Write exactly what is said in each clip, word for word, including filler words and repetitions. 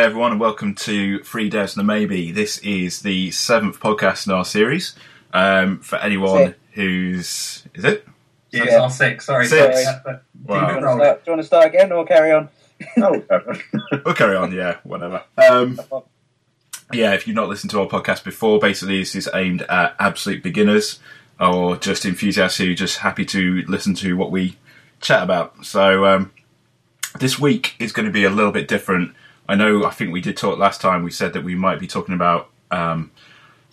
Hi everyone and welcome to Three Devs and a Maybe. This is the seventh podcast in our series. Um, for anyone who's... Is it? Yeah. That's our six, sorry. Six. Sorry. Wow. Do, you do you want to start again or carry on? No, we'll carry on, yeah, whatever. Um, yeah, if you've not listened to our podcast before, basically this is aimed at absolute beginners or just enthusiasts who are just happy to listen to what we chat about. So um, this week is going to be a little bit different. I know, I think we did talk last time, we said that we might be talking about um,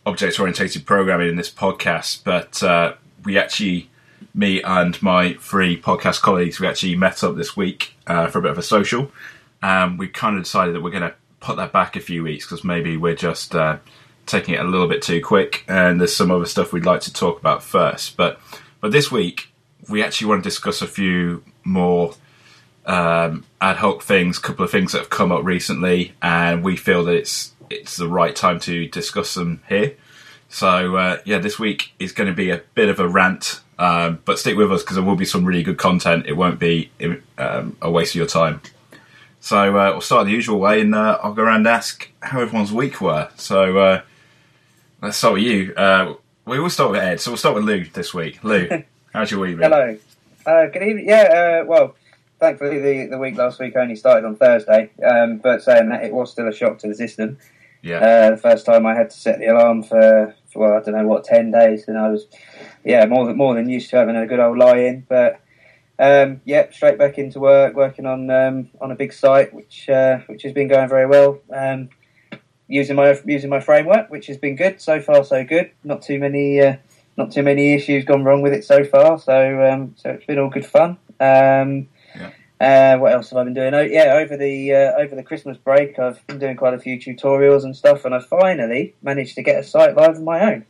object-oriented programming in this podcast, but uh, we actually, me and my three podcast colleagues, we actually met up this week uh, for a bit of a social. Um, we kind of decided that we're going to put that back a few weeks because maybe we're just uh, taking it a little bit too quick and there's some other stuff we'd like to talk about first. But, but this week, we actually want to discuss a few more Um, ad hoc things, a couple of things that have come up recently, and we feel that it's it's the right time to discuss them here. So uh, yeah, this week is going to be a bit of a rant, um, but stick with us because there will be some really good content. It won't be um, a waste of your time. So uh, we'll start the usual way, and uh, I'll go around and ask how everyone's week were. So uh, let's start with you. Uh, we will start with Ed, so we'll start with Lou this week. Lou, how's your week been? Hello. Uh, good evening. Yeah, uh, well... Thankfully, the, the week last week only started on Thursday, um, but saying that, it was still a shock to the system. Yeah. Uh, the first time I had to set the alarm for, for well, I don't know what, ten days, and I was, yeah, more than more than used to having a good old lie-in. But um, yeah, straight back into work, working on um, on a big site, which uh, which has been going very well. Um, using my using my framework, which has been good so far, so good. Not too many uh, not too many issues gone wrong with it so far. So um, so it's been all good fun. Um, Uh, what else have I been doing? Oh, yeah, over the uh, over the Christmas break, I've been doing quite a few tutorials and stuff, and I finally managed to get a site live of my own.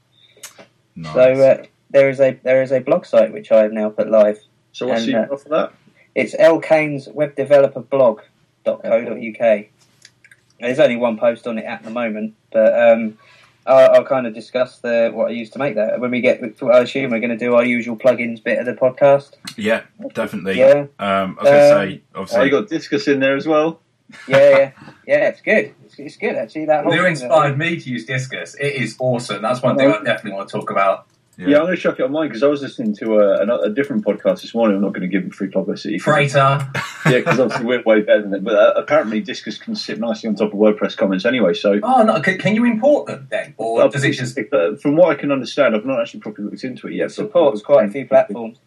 Nice. So uh, there is a there is a blog site which I have now put live. So what's the email for that? It's l canes web developer blog dot co dot u k. There's only one post on it at the moment, but um, I'll, I'll kind of discuss the what I used to make that when we get. I assume we're going to do our usual plugins bit of the podcast. Yeah, definitely. Yeah. Um, I was um, going to say, obviously, oh, you got Disqus in there as well. Yeah, yeah, yeah. It's good. It's, it's good actually. That whole Lou inspired me to use Disqus. It is awesome. That's one thing I definitely want to talk about. Yeah, yeah I'm going to chuck it on mine because I was listening to a, another, a different podcast this morning. I'm not going to give them free publicity. Traitor. Yeah, because obviously we're way better than it. But uh, apparently Disqus can sit nicely on top of WordPress comments anyway. So, oh, no, can, can you import them then? Or uh, does it just... Uh, from what I can understand, I've not actually properly looked into it yet. It supports quite a few platforms.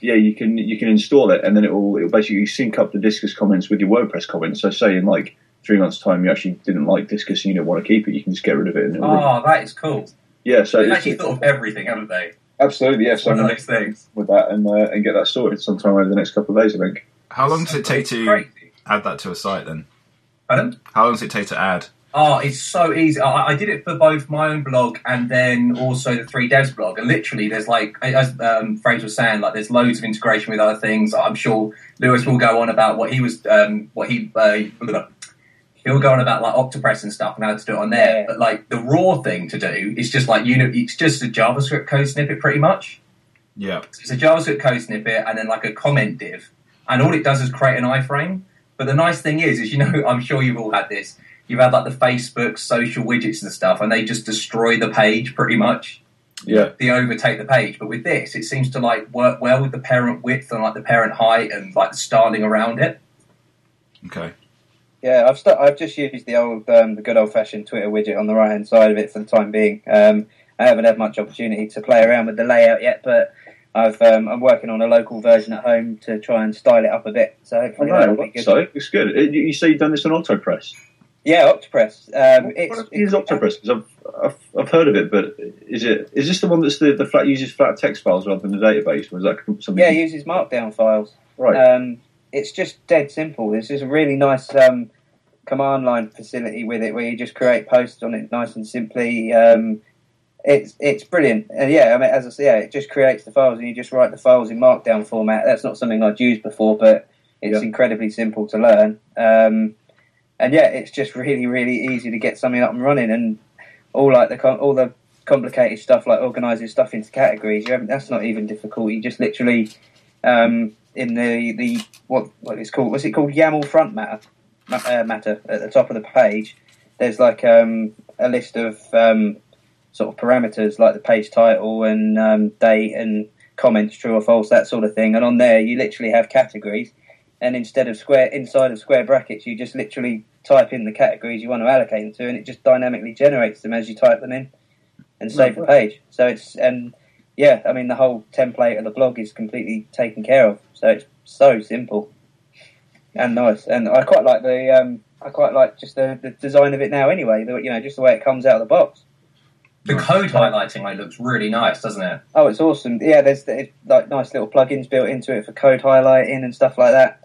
Yeah, you can you can install it and then it will it'll basically sync up the Disqus comments with your WordPress comments. So say in like three months' time you actually didn't like Disqus and you don't want to keep it, you can just get rid of it. And oh, that is cool. Yeah, so they've actually thought of everything, haven't they? Absolutely, yes. Yeah, so one of those things with that and uh, and get that sorted sometime over the next couple of days, I think. How long does it take to crazy. add that to a site then? Pardon? How long does it take to add? Oh, it's so easy. I, I did it for both my own blog and then also the Three Devs blog. And literally, there's like, as um, Fraser was saying, like there's loads of integration with other things. I'm sure Lewis will go on about what he was, um, what he. Uh, He'll go on about like Octopress and stuff and how to do it on there. Yeah. But like the raw thing to do is just like, you know, it's just a JavaScript code snippet pretty much. Yeah. So it's a JavaScript code snippet and then like a comment div. And all it does is create an iframe. But the nice thing is, is, you know, I'm sure you've all had this. You've had like the Facebook social widgets and stuff and they just destroy the page pretty much. Yeah. They overtake the page. But with this, it seems to like work well with the parent width and like the parent height and like the styling around it. Okay. Yeah, I've st- I've just used the old, um, the good old-fashioned Twitter widget on the right-hand side of it for the time being. Um, I haven't had much opportunity to play around with the layout yet, but I've, um, I'm working on a local version at home to try and style it up a bit. So hopefully oh, no, that'll be good. So it's good. You say you've done this on Octopress? Yeah, Octopress. Um, what is Octopress? Because I've, I've I've heard of it, but is it is this the one that's the, the flat uses flat text files rather than the database? Or is that something? Yeah, it uses Markdown files. Right. Um, It's just dead simple. There's just a really nice um, command line facility with it, where you just create posts on it, nice and simply. Um, it's it's brilliant. And yeah, I mean, as I say, yeah, it just creates the files, and you just write the files in Markdown format. That's not something I'd used before, but it's yeah. incredibly simple to learn. Um, and yeah, it's just really, really easy to get something up and running. And all like the all the complicated stuff, like organising stuff into categories, you haven't, that's not even difficult. You just literally. Um, in the, the what what it's called, was it called YAML front matter? uh, matter at the top of the page, there's like um, a list of um, sort of parameters like the page title and um, date and comments, true or false, that sort of thing. And on there, you literally have categories. And instead of square inside of square brackets, you just literally type in the categories you want to allocate them to, and it just dynamically generates them as you type them in and save the page. So it's and yeah, I mean the whole template of the blog is completely taken care of. So it's so simple and nice. And I quite like the um, I quite like just the, the design of it now. Anyway, the, you know, just the way it comes out of the box. The code highlighting like, looks really nice, doesn't it? Oh, it's awesome. Yeah, there's the, like nice little plugins built into it for code highlighting and stuff like that.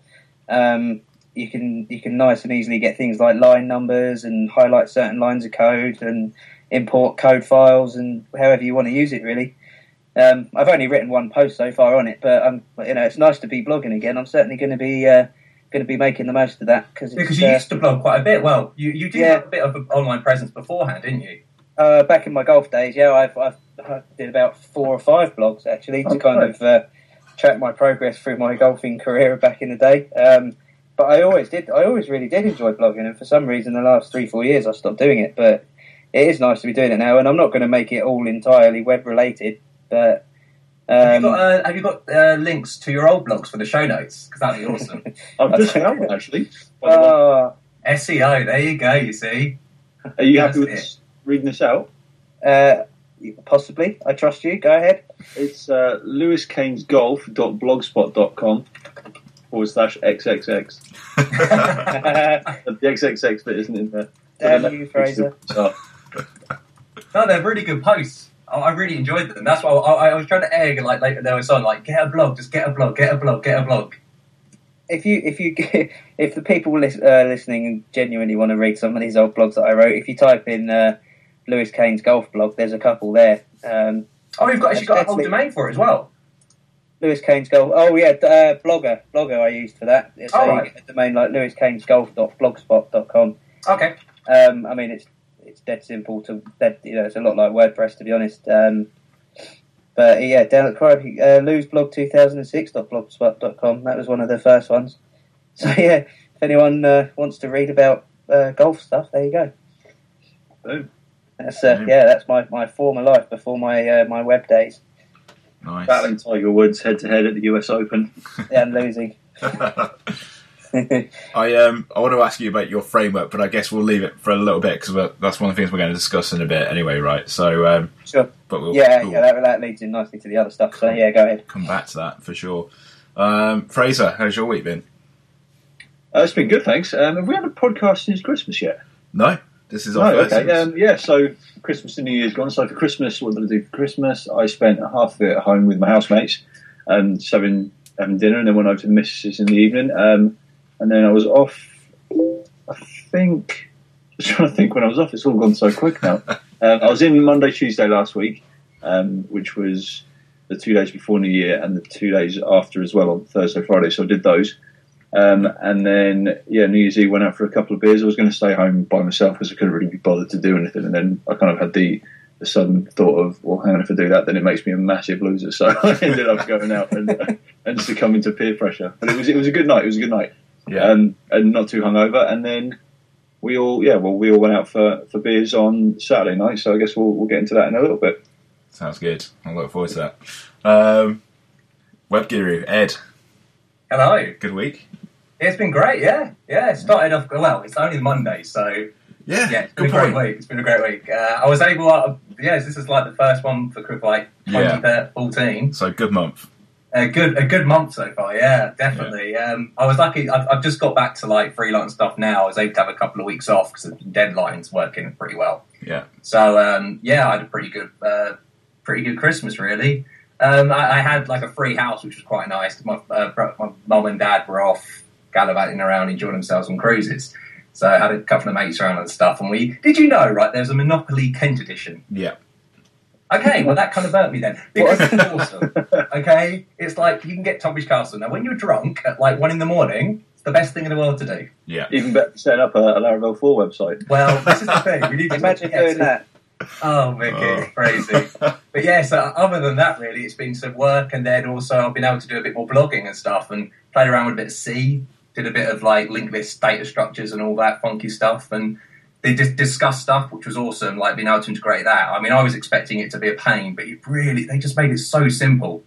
Um, you can you can nice and easily get things like line numbers and highlight certain lines of code and import code files and however you want to use it really. Um, I've only written one post so far on it, but um, you know it's nice to be blogging again. I'm certainly going to be uh, going to be making the most of that cause it's, because you uh, used to blog quite a bit. Well, you you did yeah. have a bit of an online presence beforehand, didn't you? Uh, back in my golf days, yeah, I've, I've I did about four or five blogs actually to oh, kind nice. of. Uh, track my progress through my golfing career back in the day, um, but I always did I always really did enjoy blogging, and for some reason the last three four years I stopped doing it, but it is nice to be doing it now. And I'm not going to make it all entirely web related, but um, have you got, uh, have you got uh, links to your old blogs for the show notes, because that'd be awesome. I've just found one actually. uh, S E O, there you go. You see, are you happy with this, reading this out? Uh, possibly, I trust you, go ahead. It's uh, lewis keynes golf dot blogspot dot com forward slash XXX. The triple X bit isn't in there. Damn you, Fraser. No, they're really good posts. I, I really enjoyed them. That's why I, I was trying to egg like later there was on like get a blog, just get a blog, get a blog, get a blog. If you if you if the people lis- uh, listening genuinely want to read some of these old blogs that I wrote, if you type in uh, Lewis Keynes golf blog, there's a couple there. Um, Oh, you've got, actually got a whole domain for it as well. Lewis Keynes Golf. Oh, yeah, uh, Blogger. Blogger I used for that. So oh, right. You get a domain like lewis keynes golf dot blogspot dot com. Okay. Um, I mean, it's it's dead simple to, dead, you know, it's a lot like WordPress, to be honest. Um, but, yeah, down at Crowley, uh, lewis blog two thousand six dot blogspot dot com. That was one of the first ones. So, yeah, if anyone uh, wants to read about uh, golf stuff, there you go. Boom. That's, uh, yeah, that's my, my former life before my uh, my web days. Nice. Battling Tiger Woods head to head at the U S Open. Yeah, I'm losing. I um I want to ask you about your framework, but I guess we'll leave it for a little bit because that's one of the things we're going to discuss in a bit anyway, right? So um, sure. But we'll, yeah, we'll, yeah, that, that leads in nicely to the other stuff. So yeah, go ahead. Come back to that for sure. Um, Fraser, how's your week been? Uh, it's been good, thanks. Um, have we had a podcast since Christmas yet? No. This is our oh, okay. um, Yeah, so Christmas and New Year's gone. So for Christmas, what did I do for Christmas? I spent half of it at home with my housemates, um, just having, having dinner, and then went over to the missus in the evening. Um, and then I was off, I think, just trying to think when I was off. It's all gone so quick now. um, I was in Monday, Tuesday last week, um, which was the two days before New Year and the two days after as well on Thursday, Friday. So I did those. Um, and then, yeah, New Year's Eve went out for a couple of beers. I was going to stay home by myself because I couldn't really be bothered to do anything. And then I kind of had the, the sudden thought of, well, hang on, if I do that, then it makes me a massive loser. So I ended up going out and, and succumbing to peer pressure. But it was it was a good night. It was a good night. Yeah. Um, and not too hungover. And then we all, yeah, well, we all went out for, for beers on Saturday night. So I guess we'll, we'll get into that in a little bit. Sounds good. I look forward to that. Um, Web Guru, Ed. Hello. Good week. It's been great, yeah. Yeah, it started off, well, it's only Monday, so... Yeah, yeah it's been a great week. It's been a great week. Uh, I was able, uh, yeah, this is like the first one for like twenty fourteen. Yeah. So good month. A good a good month so far, yeah, definitely. Yeah. Um, I was lucky, I've, I've just got back to like freelance stuff now. I was able to have a couple of weeks off because the deadline's working pretty well. Yeah. So, um, yeah, I had a pretty good, uh, pretty good Christmas, really. Um, I, I had like a free house, which was quite nice because my, uh, my mum and dad were off gallivanting around enjoying themselves on cruises, so I had a couple of mates around and stuff. And we did you know right there's a Monopoly Kent edition. Yeah. Okay, well that kind of burnt me then because it's awesome. Okay, it's like you can get Tombridge Castle now. When you're drunk at like one in the morning, it's the best thing in the world to do. Yeah, even better set up a, a Laravel four website. Well, this is the thing. We need to imagine doing that. Oh, Mickey, oh. Crazy. But yeah, so other than that, really, it's been some work, and then also I've been able to do a bit more blogging and stuff and played around with a bit of C did a bit of like linked list data structures and all that funky stuff. And they did Disqus stuff, which was awesome, like being able to integrate that. I mean, I was expecting it to be a pain, but it really, they just made it so simple,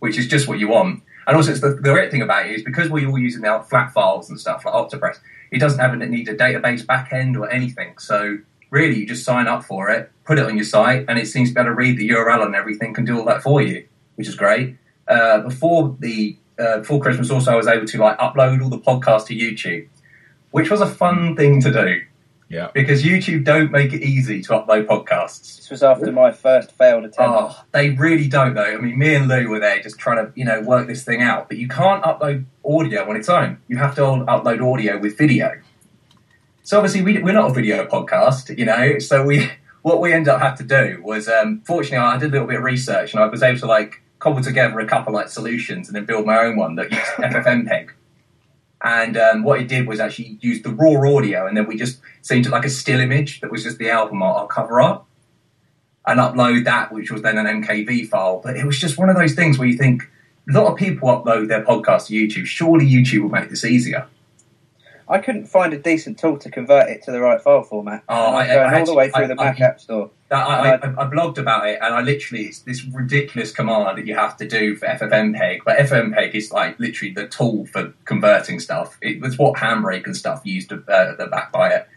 which is just what you want. And also, it's the, the great thing about it is because we're all using now flat files and stuff like Octopress, it doesn't have a need a database backend or anything. So really, you just sign up for it, put it on your site, and it seems to be able to read the U R L and everything, can do all that for you, which is great. Uh, before the uh, before Christmas, also, I was able to like upload all the podcasts to YouTube, which was a fun thing to do. Yeah, because YouTube don't make it easy to upload podcasts. This was after my first failed attempt. Oh, they really don't, though. I mean, me and Lou were there just trying to, you know, work this thing out. But you can't upload audio on its own. You have to upload audio with video. So obviously, we, we're not a video podcast, you know. So we, what we ended up having to do was, um, fortunately, I did a little bit of research, and I was able to like cobble together a couple like solutions, and then build my own one that used FFmpeg. And um, what it did was actually use the raw audio, and then we just sent it like a still image that was just the album art, our cover art, and upload that, which was then an M K V file. But it was just one of those things where you think, a lot of people upload their podcasts to YouTube. Surely YouTube will make this easier. I couldn't find a decent tool to convert it to the right file format. Oh, I, I, going I all actually, the way through I, the I, Mac I, App Store. That, I, I, I, I blogged about it, and I literally, it's this ridiculous command that you have to do for FFmpeg, but FFmpeg is like literally the tool for converting stuff. It was what Handbrake and stuff used to uh, the back by it.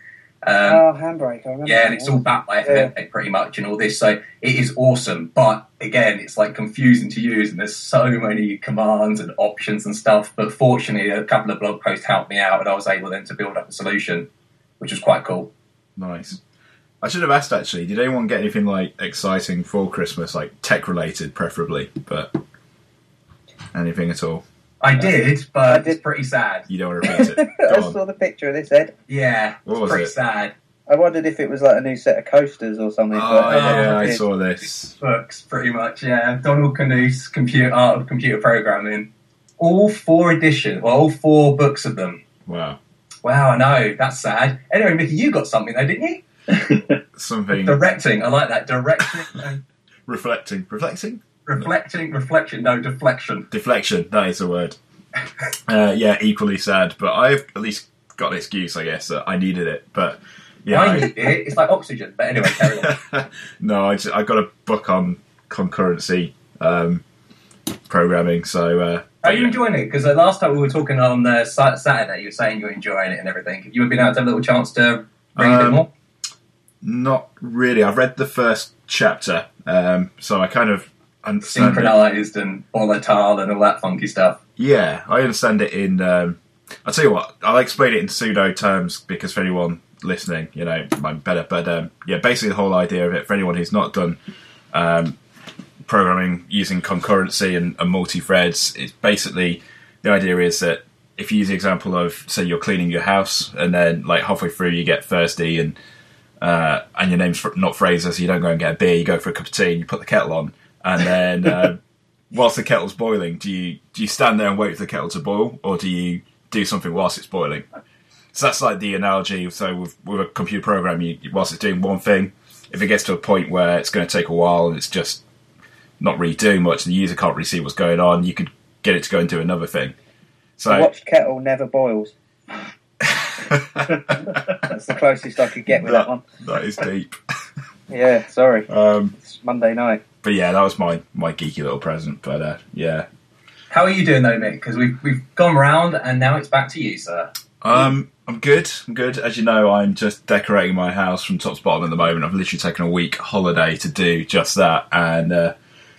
Um, oh, Handbrake, I remember. Yeah, and it's all backed by FFmpeg yeah. pretty much and all this, so it is awesome, but again, it's like confusing to use, and there's so many commands and options and stuff, but fortunately, a couple of blog posts helped me out, and I was able then to build up a solution, which was quite cool. Nice. I should have asked, actually, did anyone get anything, like, exciting for Christmas, like, tech-related, preferably, but anything at all? I did, but I did. It's pretty sad. You don't want to repeat it. I on. saw the picture of this, Ed. Yeah, what it's was pretty it? sad. I wondered if it was like a new set of coasters or something. Oh, but yeah, I, yeah, I saw this. Books, pretty much, yeah. Donald Knuth's Computer, Art of Computer Programming. All four editions, well, all four books of them. Wow. Wow, I know, that's sad. Anyway, Mickey, you got something though, didn't you? Something. Directing, I like that. Directing. And... Reflecting. Reflecting? Reflecting, no. reflection, no, deflection. Deflection, that is a word. uh, yeah, equally sad, but I've at least got an excuse, I guess, that I needed it. But yeah, I, I need it, it's like oxygen, but anyway, carry on. No, I, just, I got a book on concurrency um, programming, so... Uh, Are you yeah. enjoying it? Because the last time we were talking on the Saturday, you were saying you were enjoying it and everything. Have you been able to have a little chance to read um, a bit more? Not really. I've read the first chapter, um, so I kind of... synchronized and volatile and all that funky stuff. Yeah, I understand it in... Um, I'll tell you what, I'll explain it in pseudo terms because for anyone listening, you know, I'm better. But um, yeah, basically the whole idea of it, for anyone who's not done um, programming using concurrency and, and multi-threads, it's basically the idea is that if you use the example of, say, you're cleaning your house and then like halfway through you get thirsty and uh, and your name's not Fraser, so you don't go and get a beer, you go for a cup of tea and you put the kettle on. And then, uh, whilst the kettle's boiling, do you do you stand there and wait for the kettle to boil, or do you do something whilst it's boiling? So that's like the analogy. So with, with a computer program, you, whilst it's doing one thing, if it gets to a point where it's going to take a while and it's just not really doing much, the user can't really see what's going on, you could get it to go and do another thing. So the watched kettle never boils. That's the closest I could get with that, that one. That is deep. Yeah, sorry. Um, it's Monday night. But yeah, that was my, my geeky little present. But uh, yeah, how are you doing though, Mick? Because we've we've gone round and now it's back to you, sir. Um, I'm good. I'm good. As you know, I'm just decorating my house from top to bottom at the moment. I've literally taken a week holiday to do just that. And uh,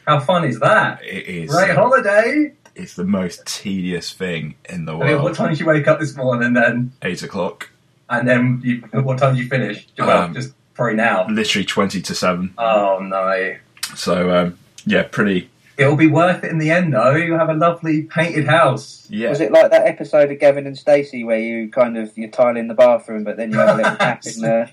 how fun is that? It is great uh, holiday. It's the most tedious thing in the I world. Mean, what time did you wake up this morning? Then eight o'clock. And then you, what time did you finish? Well, um, just probably now. Literally twenty to seven. Oh no. So, um, yeah, pretty... It'll be worth it in the end, though. You'll have a lovely painted house. Yeah. Was it like that episode of Gavin and Stacey where you kind of, you're tiling the bathroom, but then you have a little nap in the...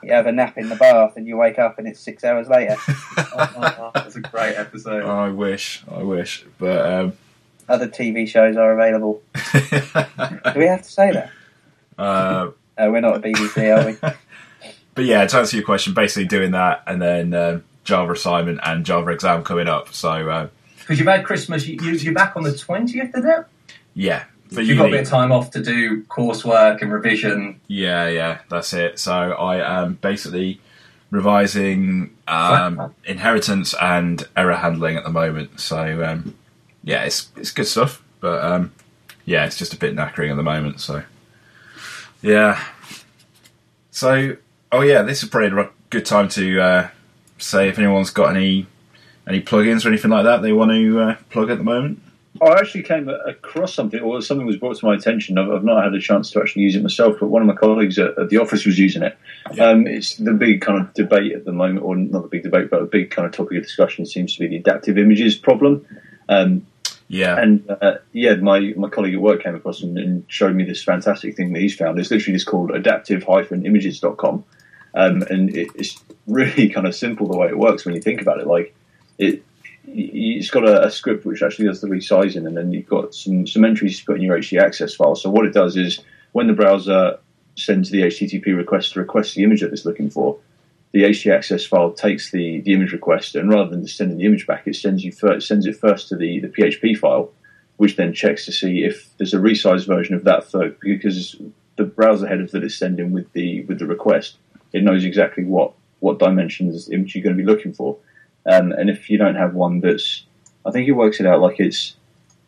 You have a nap in the bath and you wake up and it's six hours later. oh, oh, oh, that's a great episode. Oh, I wish, I wish. But um... Other T V shows are available. Do we have to say that? Uh... No, we're not a B B C, are we? But yeah, to answer your question, basically doing that and then... Um, Java assignment and Java exam coming up. So because uh, you've had Christmas, you, you're back on the twentieth, is it? Yeah, for you. You've got a bit of time off to do coursework and revision. Yeah, yeah, that's it. So I am basically revising um, inheritance and error handling at the moment. So um, yeah, it's it's good stuff, but um, yeah, it's just a bit knackering at the moment. So yeah. So oh yeah, this is probably a good time to uh, say if anyone's got any any plugins or anything like that they want to uh, plug at the moment. I actually came across something, or something was brought to my attention. I've, I've not had a chance to actually use it myself, but one of my colleagues at, at the office was using it. Yeah. Um, it's the big kind of debate at the moment, or not the big debate, but a big kind of topic of discussion seems to be the adaptive images problem. Um, yeah. And, uh, yeah, my, my colleague at work came across and, and showed me this fantastic thing that he's found. It's literally just called adaptive dash images dot com. Um, and it, it's really kind of simple the way it works when you think about it. Like, it... It's got a, a script which actually does the resizing, and then you've got some, some entries to put in your htaccess file. So what it does is when the browser sends the H T T P request to request the image that it's looking for, the htaccess file takes the, the image request, and rather than just sending the image back, it sends you first, sends it first to the, the P H P file, which then checks to see if there's a resized version of that for, because the browser header that it's sending with the with the request, it knows exactly what, what dimensions image you're going to be looking for. Um, and if you don't have one that's, I think it works it out like it's,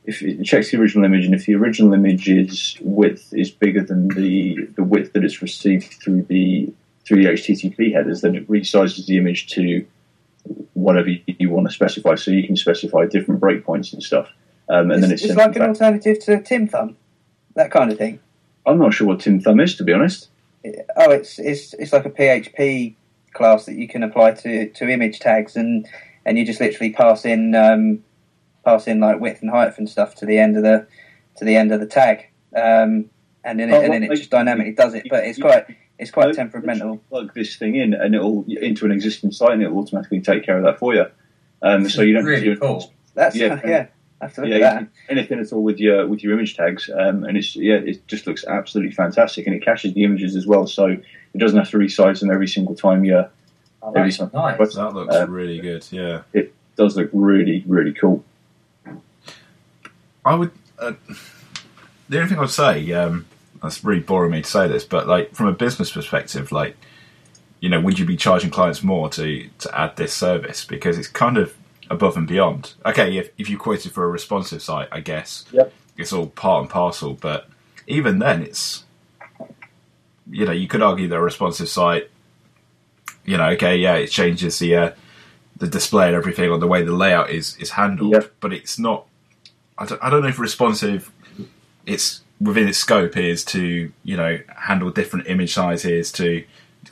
if it checks the original image, and if the original image's width is bigger than the, the width that it's received through the through the H T T P headers, then it resizes the image to whatever you, you want to specify. So you can specify different breakpoints and stuff. Um, and it's, then it's, it's like an back. alternative to Tim Thumb, that kind of thing. I'm not sure what Tim Thumb is, to be honest. Oh, it's it's it's like a P H P class that you can apply to, to image tags, and, and you just literally pass in um, pass in like width and height and stuff to the end of the to the end of the tag, um, and then it, oh, well, and then it just dynamically does it. But it's quite it's quite temperamental. Plug this thing in, and it'll into an existing site, and it'll automatically take care of that for you. Um, so you don't really cool. That's yeah, yeah. I have to look yeah, at that. Anything at all with your with your image tags, um, and it's yeah, it just looks absolutely fantastic, and it caches the images as well, so it doesn't have to resize them every single time. Yeah, oh, every nice. But, that looks um, really good. Yeah, it does look really, really cool. I would. Uh, the only thing I'd say, um, that's really boring me to say this, but like from a business perspective, like you know, would you be charging clients more to to add this service, because it's kind of above and beyond. Okay, if if you quoted for a responsive site, I guess yep. It's all part and parcel. But even then, it's you know you could argue that a responsive site, you know, okay, yeah, it changes the uh, the display and everything, or the way the layout is is handled. Yep. But it's not. I don't, I don't know if responsive, it's within its scope is to you know handle different image sizes to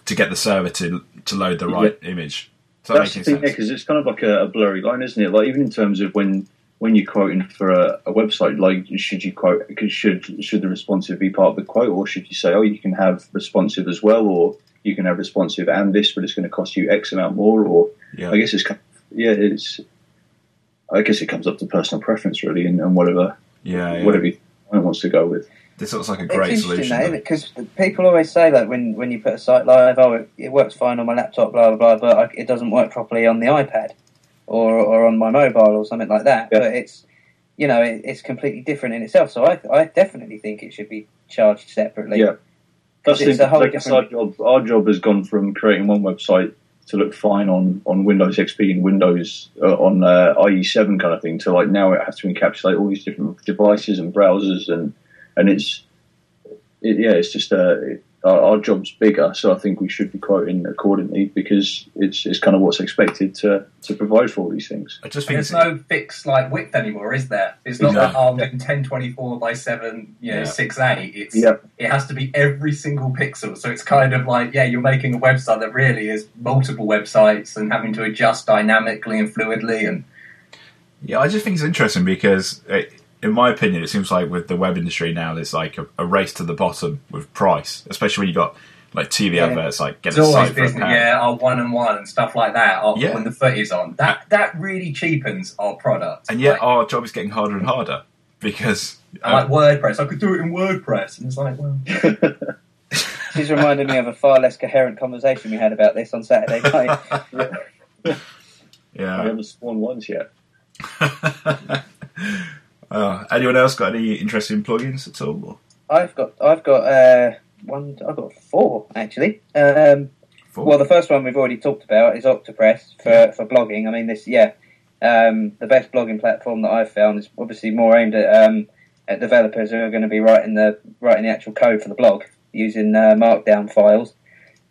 to get the server to to load the right yep. image. That's the thing, because it's kind of like a, a blurry line, isn't it? Like even in terms of when, when you're quoting for a, a website, like should you quote? Should should the responsive be part of the quote, or should you say, oh, you can have responsive as well, or you can have responsive and this, but it's going to cost you X amount more? Or yeah. I guess it's yeah, it's I guess it comes up to personal preference really, and, and whatever yeah, yeah. whatever you wants to go with. This looks like a great it's solution. Because people always say that when, when you put a site live, oh, it, it works fine on my laptop, blah, blah, blah, but I, it doesn't work properly on the iPad or or on my mobile or something like that. Yeah. But it's, you know, it, it's completely different in itself. So I I definitely think it should be charged separately. Yeah. That's it's the, a whole like different... our, job, our job has gone from creating one website to look fine on, on Windows X P and Windows uh, on uh, I E seven kind of thing to like now it has to encapsulate all these different devices and browsers and... And it's, it, yeah, it's just uh, it, our, our job's bigger, so I think we should be quoting accordingly because it's it's kind of what's expected to, to provide for all these things. I just think there's no fixed like width anymore, is there? It's not that I'm doing ten twenty-four by seven, you know, yeah. six eight. It's yeah. it has to be every single pixel. So it's kind of like yeah, you're making a website that really is multiple websites and having to adjust dynamically and fluidly. And yeah, I just think it's interesting because. It, In my opinion, it seems like with the web industry now, there's like a, a race to the bottom with price, especially when you got like T V yeah. adverts, like get it's a site for a pound. Yeah, our one and one and stuff like that. Our, yeah. when the foot is on, that that really cheapens our product. And yet, like, our job is getting harder and harder because um, like WordPress, I could do it in WordPress, and it's like, well, this reminded me of a far less coherent conversation we had about this on Saturday night. yeah, I haven't spawned once yet. Oh, Anyone else got any interesting plugins at all? Or? I've got, I've got uh, one. I've got four actually. Um, four. Well, the first one we've already talked about is Octopress for, yeah. for blogging. I mean, this, yeah, um, the best blogging platform that I've found is obviously more aimed at um, at developers who are going to be writing the writing the actual code for the blog using uh, Markdown files.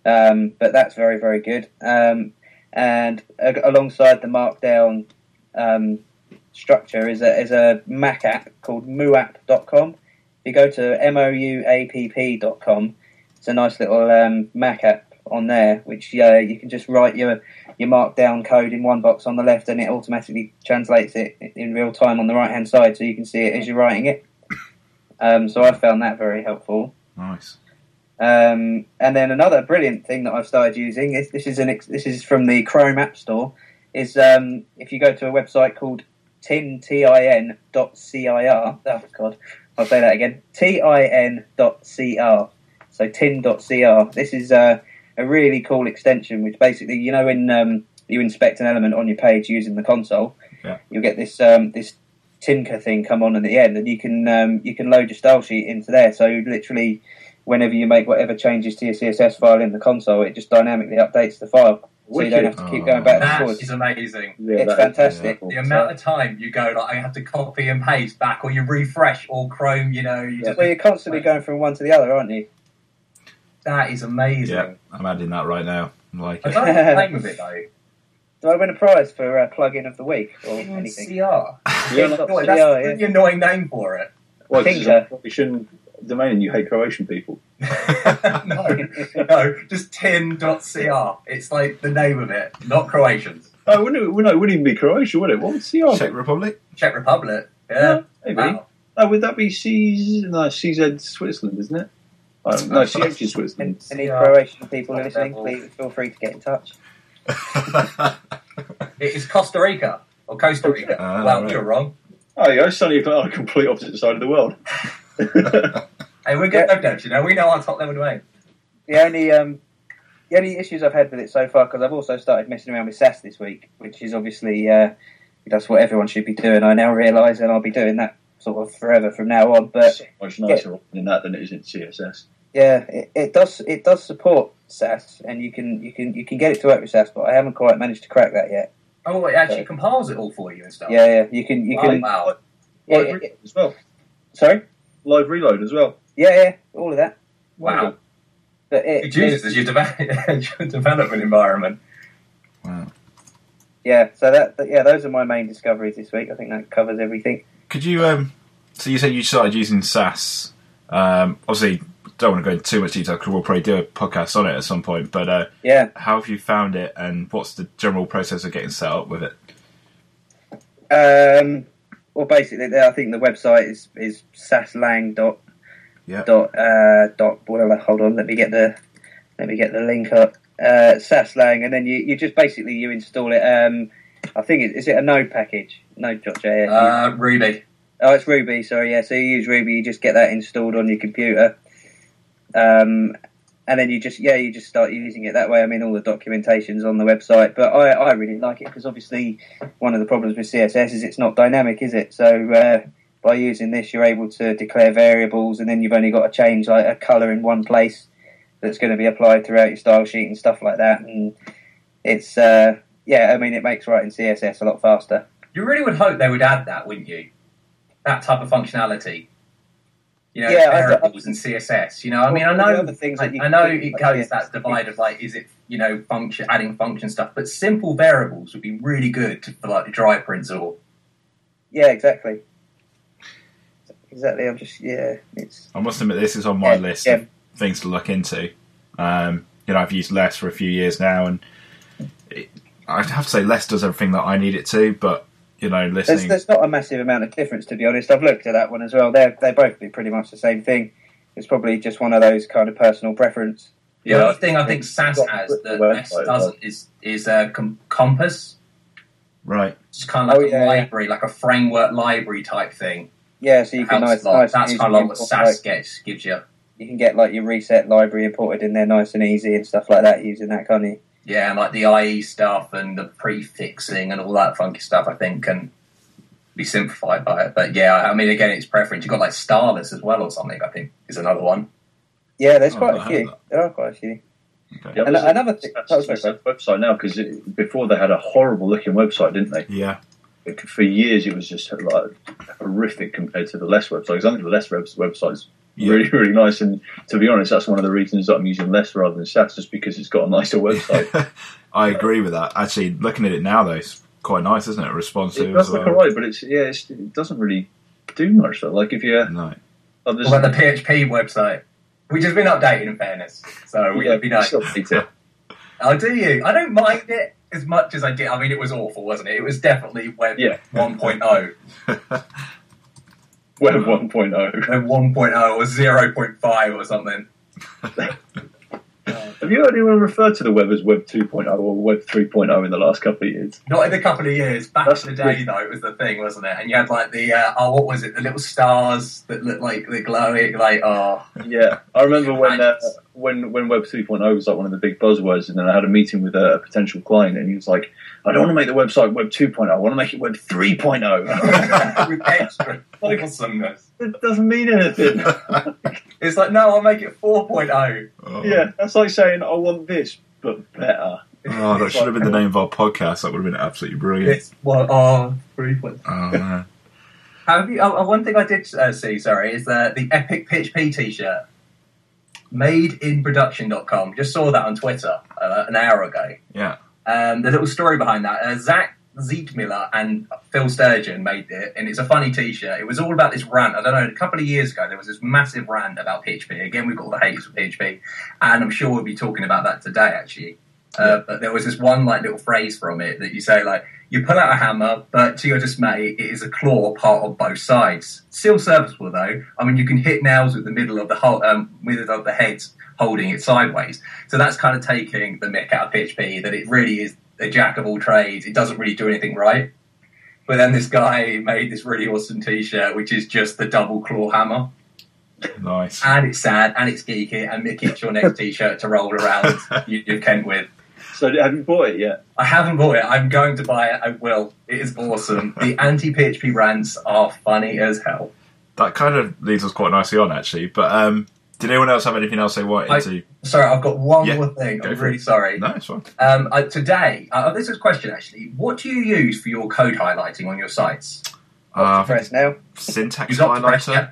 Um, but that's very, very good. Um, and uh, alongside the Markdown um, structure is a, is a Mac app called mou app dot com. If you go to mou app dot com, it's a nice little um, Mac app on there, which uh, you can just write your, your Markdown code in one box on the left, and it automatically translates it in real time on the right-hand side, so you can see it as you're writing it. Um, so I found that very helpful. Nice. Um, and then another brilliant thing that I've started using is this is an ex- this is from the Chrome App Store. Is um, if you go to a website called tin dot c r. Oh God, I'll say that again. tin dot c r. So tin dot c r. This is uh, a really cool extension, which basically, you know, when um, you inspect an element on your page using the console, yeah. you'll get this um, this Tin dot c r thing come on at the end, and you can um, you can load your style sheet into there. So you literally, whenever you make whatever changes to your C S S file in the console, it just dynamically updates the file. So Wicked. You don't have to keep oh, going back and forth. That is amazing. Yeah, it's that fantastic. Is, yeah. The amount of time you go, like, I have to copy and paste back, or you refresh, or Chrome, you know. You yeah. just well, you're constantly going from one to the other, aren't you? That is amazing. Yeah, I'm adding that right now. I like it. I don't have to play with it, though. Do I win a prize for uh, plug-in of the week or Tin anything? C R. Yeah, that's C R, a pretty yeah. annoying name for it. Well, we shouldn't... The main, you hate Croatian people. no, no, just tin dot c r. It's like the name of it, not Croatians. Oh, wouldn't it, wouldn't it wouldn't even be Croatia, would it? What would C R? Czech Republic. Czech Republic. Yeah, no, maybe. Wow. Oh, would that be C Z? No, C Z Switzerland, isn't it? I don't, no, C H is Switzerland. Any Croatian people listening, please feel free to get in touch. It is Costa Rica or Costa Rica. Uh, well, right. You're wrong. Oh, yeah, it's suddenly on the complete opposite side of the world. Hey, we're good, yeah. you know. We know our top level domain. The only, um, the only issues I've had with it so far, because I've also started messing around with Sass this week, which is obviously uh, that's what everyone should be doing. I now realise, and I'll be doing that sort of forever from now on. But it's so much nicer it, in that than it is in C S S. Yeah, it, it does. It does support Sass, and you can you can you can get it to work with Sass, but I haven't quite managed to crack that yet. Oh, it actually so, compiles it all for you and stuff. Yeah, yeah. You can you oh, can wow. yeah, it, it, as well. Sorry. Live reload as well. Yeah, yeah, all of that. Wow. But it, you use it as your, de- your development environment. Wow. Yeah, so that, yeah, those are my main discoveries this week. I think that covers everything. Could you, um, so you said you started using Sass. Um, obviously, don't want to go into too much detail because we'll probably do a podcast on it at some point. But uh, yeah. how have you found it, and what's the general process of getting set up with it? Um. Well, basically, I think the website is is sasslang dot yep. dot uh, dot. Well, hold on, let me get the let me get the link up. Uh, sasslang, and then you, you just basically you install it. Um, I think it, is it a Node package? Node dot j s. Uh, Ruby. Oh, it's Ruby. Sorry, yeah. So you use Ruby. You just get that installed on your computer, um, and then you just yeah you just start using it that way. I mean, all the documentation's on the website, but I, I really like it because obviously one of the problems with C S S is it's not dynamic, is it? So uh, by using this, you're able to declare variables, and then you've only got to change like a colour in one place that's going to be applied throughout your style sheet and stuff like that. And it's uh, yeah, I mean, it makes writing C S S a lot faster. You really would hope they would add that, wouldn't you? That type of functionality. You know, yeah, variables and C S S. You know, I mean, I know the things that you I, I know do, it like, goes yeah, that divide of like, is it you know, function adding function stuff, but simple variables would be really good to, for like the dry principle. Yeah, exactly. Exactly. I'm just yeah. It's. I must admit, this is on my yeah, list yeah. of things to look into. Um, you know, I've used Less for a few years now, and it, I'd have to say Less does everything that I need it to, but. You know, listening. There's, there's not a massive amount of difference, to be honest. I've looked at that one as well. They're, they both do pretty much the same thing. It's probably just one of those kind of personal preference. Yeah, the thing I think Sass has that Less doesn't is is uh, com- Compass. Right. It's kind of like oh, yeah. a library, like a framework library type thing. Yeah, so you can nice, like, nice that's kind of like what Sass gets, gives you. You can get like your reset library imported in there nice and easy and stuff like that using that, can't you? Yeah, and like the I E stuff and the prefixing and all that funky stuff, I think. And be simplified by it. But yeah, I mean, again, it's preference. You've got like starless as well or something, I think, is another one. Yeah, there's oh, quite I a few. There are quite a few. Okay. Yeah, and another thing, oh, sorry, sorry. Website now, because before they had a horrible looking website, didn't they? Yeah. It, for years, it was just like horrific compared to the Less website. Because I think the Less website's yeah. really, really nice. And to be honest, that's one of the reasons that I'm using Less rather than Sass, just because it's got a nicer website. I yeah. agree with that. Actually, looking at it now, though, it's quite nice, isn't it? Responsive. It does look well. alright, but it's yeah, it's, it doesn't really do much. Though. Like if you no, like well, the P H P website. We've just been updating, in fairness, so we yeah, be nice. Oh, do you? I don't mind it as much as I did. I mean, it was awful, wasn't it? It was definitely Web yeah. one point oh. Web one point oh. Web one point oh or zero point five or something. Have you heard anyone refer to the web as Web two point oh or Web three point oh in the last couple of years? Not in a couple of years. Back That's in the day, weird. Though, it was the thing, wasn't it? And you had, like, the, uh, oh, what was it, the little stars that looked like the glowing, like, oh. Yeah, I remember when uh, when when Web three point oh was, like, one of the big buzzwords, and then I had a meeting with a potential client, and he was like, I don't want to make the website Web two point oh, I want to make it Web three point oh. With extra like, awesomeness. It doesn't mean anything. It's like, no, I'll make it four point oh. Oh. Yeah, that's like saying, I want this, but better. Oh, that should like, have been the name of our podcast. That would have been absolutely brilliant. It's one, oh, three point oh. Oh, man. Have you, oh, one thing I did uh, see, sorry, is uh, the Epic P H P t-shirt. made in production dot com. Just saw that on Twitter uh, an hour ago. Yeah. Um, the little story behind that, uh, Zach Ziegmiller and Phil Sturgeon made it, and it's a funny t-shirt. It was all about this rant. I don't know, a couple of years ago, there was this massive rant about P H P. Again, we've got all the haters with P H P, and I'm sure we'll be talking about that today, actually. Uh, but there was this one like little phrase from it that you say, like, you pull out a hammer, but to your dismay, it is a claw part on both sides. Still serviceable, though. I mean, you can hit nails with the middle of the whole, um, middle of the head holding it sideways. So that's kind of taking the mick out of P H P, that it really is a jack of all trades. It doesn't really do anything right. But then this guy made this really awesome t-shirt, which is just the double claw hammer. Nice. And it's sad, and it's geeky, and Mick, it's your next t-shirt to roll around you, you've Kent with. So have you bought it yet? I haven't bought it. I'm going to buy it. I will. It is awesome. The anti-P H P rants are funny as hell. That kind of leads us quite nicely on, actually. But um, did anyone else have anything else they wanted to... Sorry, I've got one yeah, more thing. I'm really it. sorry. No, it's fine. Um, I, today, uh, this is a question, actually. What do you use for your code highlighting on your sites? Octopress uh, now. Syntax Highlighter.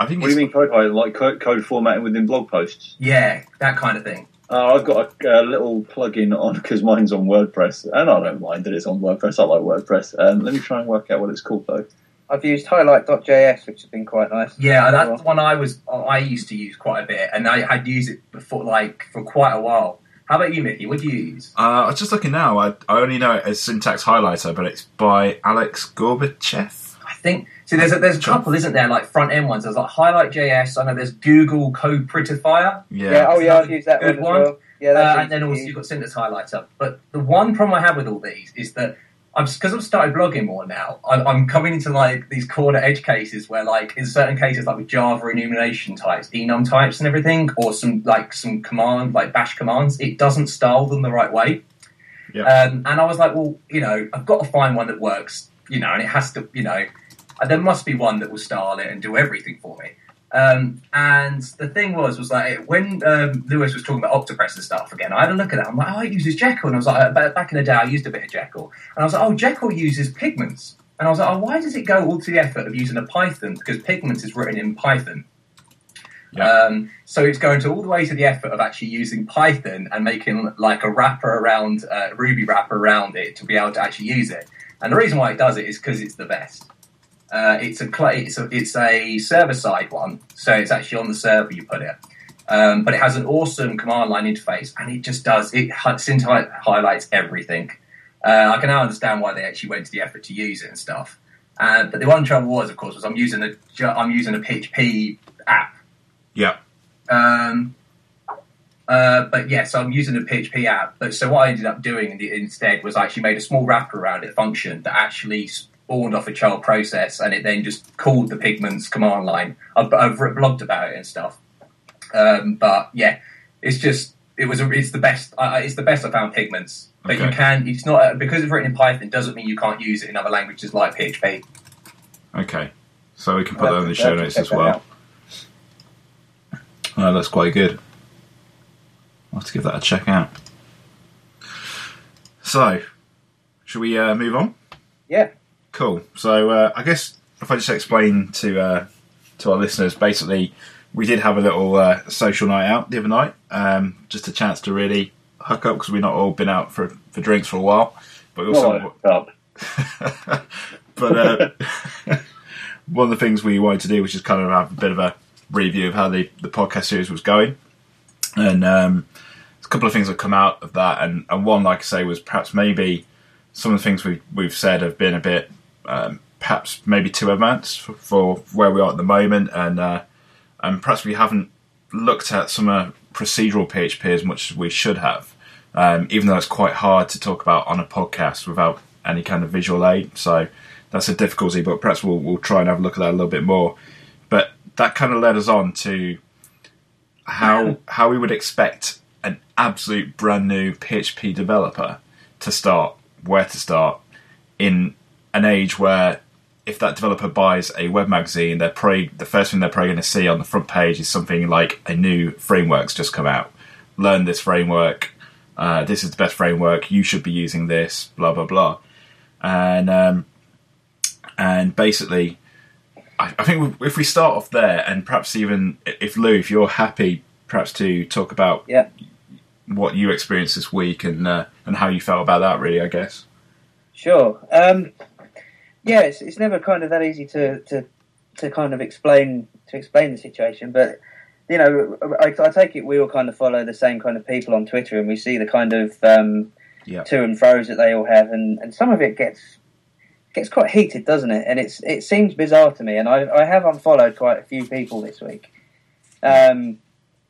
I think what do you mean code highlighting? Like code, code formatting within blog posts? Yeah, that kind of thing. Uh, I've got a, a little plug-in on, because mine's on WordPress, and I don't mind that it's on WordPress. I like WordPress. Um, let me try and work out what it's called, though. I've used Highlight dot J S, which has been quite nice. Yeah, that's the one I was I used to use quite a bit, and I had used it before, like for quite a while. How about you, Mickey? What do you use? Uh, I was just looking now. I, I only know it as Syntax Highlighter, but it's by Alex Gorbachev. I think. See, there's a, there's a couple, isn't there? Like front end ones. There's like Highlight dot J S. I know there's Google Code Prettifier. Yeah. yeah oh yeah, I've used that good one. As well. Yeah. That's uh, and then also you've got Syntax Highlighter. But the one problem I have with all these is that I'm because I've started blogging more now. I'm, I'm coming into like these corner edge cases where like in certain cases like with Java enumeration types, enum types, and everything, or some like some command like bash commands, it doesn't style them the right way. Yeah. Um, and I was like, well, you know, I've got to find one that works. You know, and it has to, you know. There must be one that will style it and do everything for me. Um, and the thing was, was like when um, Lewis was talking about Octopress and stuff again, I had a look at that. I'm like, oh, it uses Jekyll. And I was like, back in the day, I used a bit of Jekyll. And I was like, oh, Jekyll uses Pygments. And I was like, oh, why does it go all to the effort of using a Python? Because Pygments is written in Python. Yeah. Um, so it's going to all the way to the effort of actually using Python and making like a wrapper around, uh, Ruby wrapper around it to be able to actually use it. And the reason why it does it is because it's the best. Uh, it's a it's a, it's a server-side one, so it's actually on the server you put it. Um, but it has an awesome command line interface, and it just does it syntax highlights everything. Uh, I can now understand why they actually went to the effort to use it and stuff. Uh, but the one trouble was, of course, was I'm using a I'm using a P H P app. Yeah. Um. Uh, but yes, yeah, so I'm using a P H P app. But so what I ended up doing instead was I actually made a small wrapper around it function that actually spawned off a child process, and it then just called the Pygments command line. I've, I've blogged about it and stuff. Um, but yeah, it's just it was a, it's the best. Uh, it's the best I found Pygments. But okay. you can. It's not uh, because it's written in Python doesn't mean you can't use it in other languages like P H P. Okay, so we can put that in the show notes as well. Oh, that's quite good. I'll have to give that a check out. So, should we uh, move on? Yeah. Cool. So, uh, I guess if I just explain to uh, to our listeners, basically, we did have a little uh, social night out the other night. Um, just a chance to really hook up because we've not all been out for, for drinks for a while. But we also. What a club. But uh, one of the things we wanted to do was just kind of have a bit of a review of how the, the podcast series was going. And um, a couple of things have come out of that. And, and one, like I say, was perhaps maybe some of the things we've, we've said have been a bit, um, perhaps maybe too advanced for, for where we are at the moment. And, uh, and perhaps we haven't looked at some uh, procedural P H P as much as we should have, um, even though it's quite hard to talk about on a podcast without any kind of visual aid. So that's a difficulty, but perhaps we'll, we'll try and have a look at that a little bit more. But that kind of led us on to how how we would expect an absolute brand new P H P developer to start, where to start, in an age where if that developer buys a web magazine, they're probably, the first thing they're probably going to see on the front page is something like a new framework's just come out. Learn this framework. Uh, this is the best framework. You should be using this, blah, blah, blah. And, um, and basically... I think if we start off there, and perhaps even if Lou, if you're happy, perhaps to talk about yeah. what you experienced this week and uh, and how you felt about that, really, I guess. Sure. Um, yeah, it's, it's never kind of that easy to, to to kind of explain to explain the situation, but you know, I, I take it we all kind of follow the same kind of people on Twitter, and we see the kind of um, yeah. to and fro's that they all have, and, and some of it gets. It's quite heated, doesn't it? And it's it seems bizarre to me, and I, I have unfollowed quite a few people this week. Um,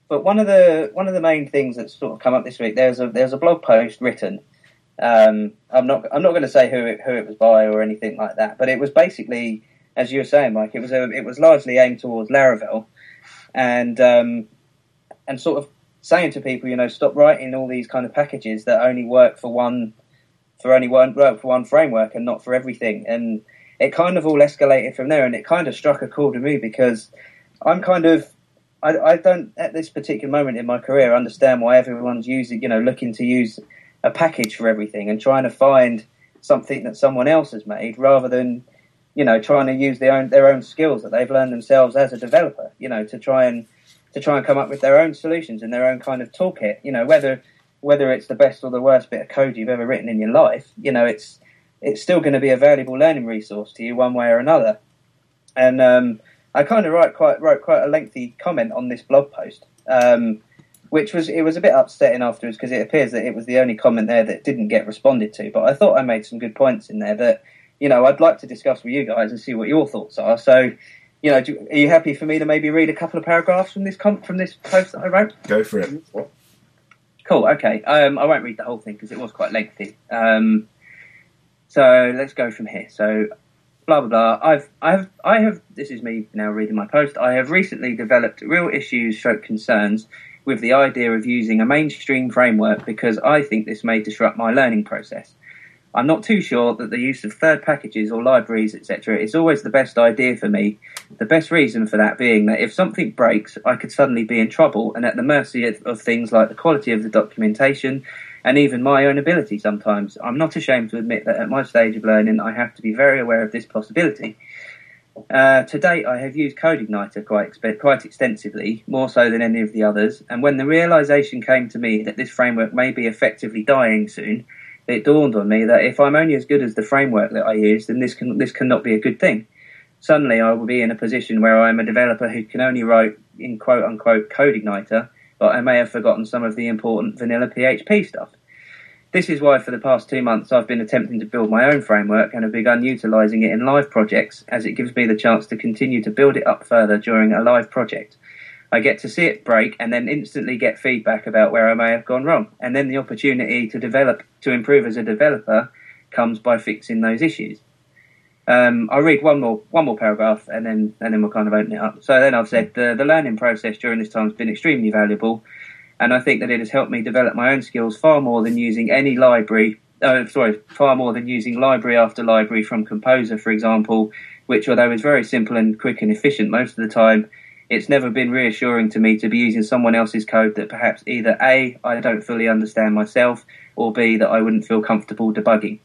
but one of the one of the main things that's sort of come up this week, there's a there's a blog post written. Um, I'm not I'm not going to say who it, who it was by or anything like that, but it was basically, as you were saying, Mike, it was a, it was largely aimed towards Laravel, and um, and sort of saying to people, you know, stop writing all these kind of packages that only work for one. for only one for one framework and not for everything. And it kind of all escalated from there, and it kind of struck a chord with me because I'm kind of, I, I don't at this particular moment in my career understand why everyone's using, you know, looking to use a package for everything and trying to find something that someone else has made rather than, you know, trying to use their own, their own skills that they've learned themselves as a developer, you know, to try and, to try and come up with their own solutions and their own kind of toolkit, you know, whether... whether it's the best or the worst bit of code you've ever written in your life, you know, it's it's still going to be a valuable learning resource to you one way or another. And um, I kind of write quite, wrote quite a lengthy comment on this blog post, um, which was it was a bit upsetting afterwards because it appears that it was the only comment there that didn't get responded to. But I thought I made some good points in there that, you know, I'd like to discuss with you guys and see what your thoughts are. So, you know, do, are you happy for me to maybe read a couple of paragraphs from this com- from this post that I wrote? Go for it. Cool, okay. Um, I won't read the whole thing because it was quite lengthy. Um, so let's go from here. So blah, blah, blah. I've, I've, I have, this is me now reading my post. I have recently developed real issues stroke concerns with the idea of using a mainstream framework because I think this may disrupt my learning process. I'm not too sure that the use of third packages or libraries, et cetera is always the best idea for me. The best reason for that being that if something breaks, I could suddenly be in trouble and at the mercy of, of things like the quality of the documentation and even my own ability sometimes. I'm not ashamed to admit that at my stage of learning, I have to be very aware of this possibility. Uh, to date, I have used CodeIgniter quite, exp- quite extensively, more so than any of the others, and when the realization came to me that this framework may be effectively dying soon, it dawned on me that if I'm only as good as the framework that I use, then this can this cannot be a good thing. Suddenly, I will be in a position where I am a developer who can only write in quote-unquote CodeIgniter, but I may have forgotten some of the important vanilla P H P stuff. This is why for the past two months I've been attempting to build my own framework and have begun utilising it in live projects, as it gives me the chance to continue to build it up further during a live project. I get to see it break and then instantly get feedback about where I may have gone wrong. And then the opportunity to develop, to improve as a developer comes by fixing those issues. Um, I'll read one more one more paragraph and then and then we'll kind of open it up. So then I've said, the, the learning process during this time has been extremely valuable. And I think that it has helped me develop my own skills far more than using any library, uh, sorry, far more than using library after library from Composer, for example, which, although is very simple and quick and efficient most of the time, it's never been reassuring to me to be using someone else's code that perhaps either A, I don't fully understand myself, or B, that I wouldn't feel comfortable debugging.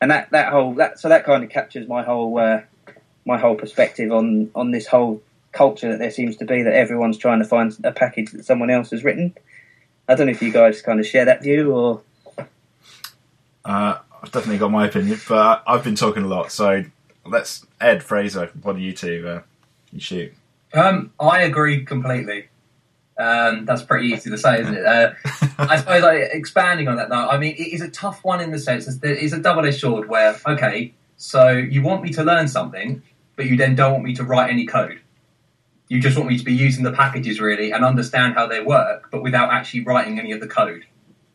And that, that whole that so that kind of captures my whole uh, my whole perspective on on this whole culture that there seems to be, that everyone's trying to find a package that someone else has written. I don't know if you guys kind of share that view, or uh, I've definitely got my opinion, but I've been talking a lot. So let's Ed Fraser, what do you two? Uh, you shoot. Um, I agree completely. Um, that's pretty easy to say, isn't it? Uh, I suppose like, expanding on that, though, I mean, it is a tough one in the sense that it's a double-edged sword where, okay, so you want me to learn something, but you then don't want me to write any code. You just want me to be using the packages, really, and understand how they work, but without actually writing any of the code.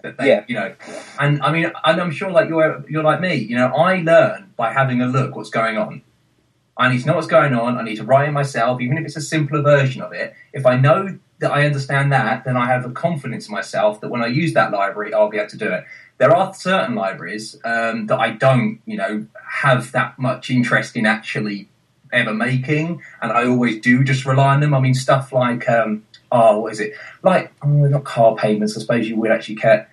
That they, yeah. You know, and I mean, and I'm sure like you're you're like me. You know, I learn by having a look what's going on. I need to know what's going on. I need to write it myself, even if it's a simpler version of it. If I know that I understand that, then I have the confidence in myself that when I use that library, I'll be able to do it. There are certain libraries um, that I don't, you know, have that much interest in actually ever making, and I always do just rely on them. I mean, stuff like, um, oh, what is it? Like, oh, not car payments, I suppose you would actually care.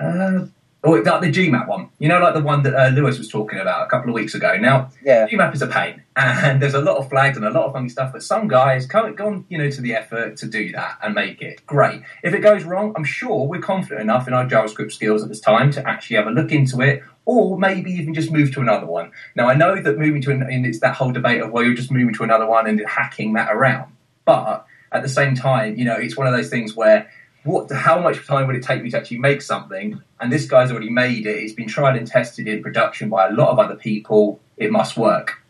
Uh, Oh, like the G MAP one, you know, like the one that uh, Lewis was talking about a couple of weeks ago. Now, yeah. G MAP is a pain, and there's a lot of flags and a lot of funny stuff. But some guys can't go on, you know, to the effort to do that and make it great. If it goes wrong, I'm sure we're confident enough in our JavaScript skills at this time to actually have a look into it, or maybe even just move to another one. Now, I know that moving to an, and it's that whole debate of well, you're just moving to another one and hacking that around. But at the same time, you know, it's one of those things where. What? How much time would it take me to actually make something? And this guy's already made it. It's been tried and tested in production by a lot of other people. It must work.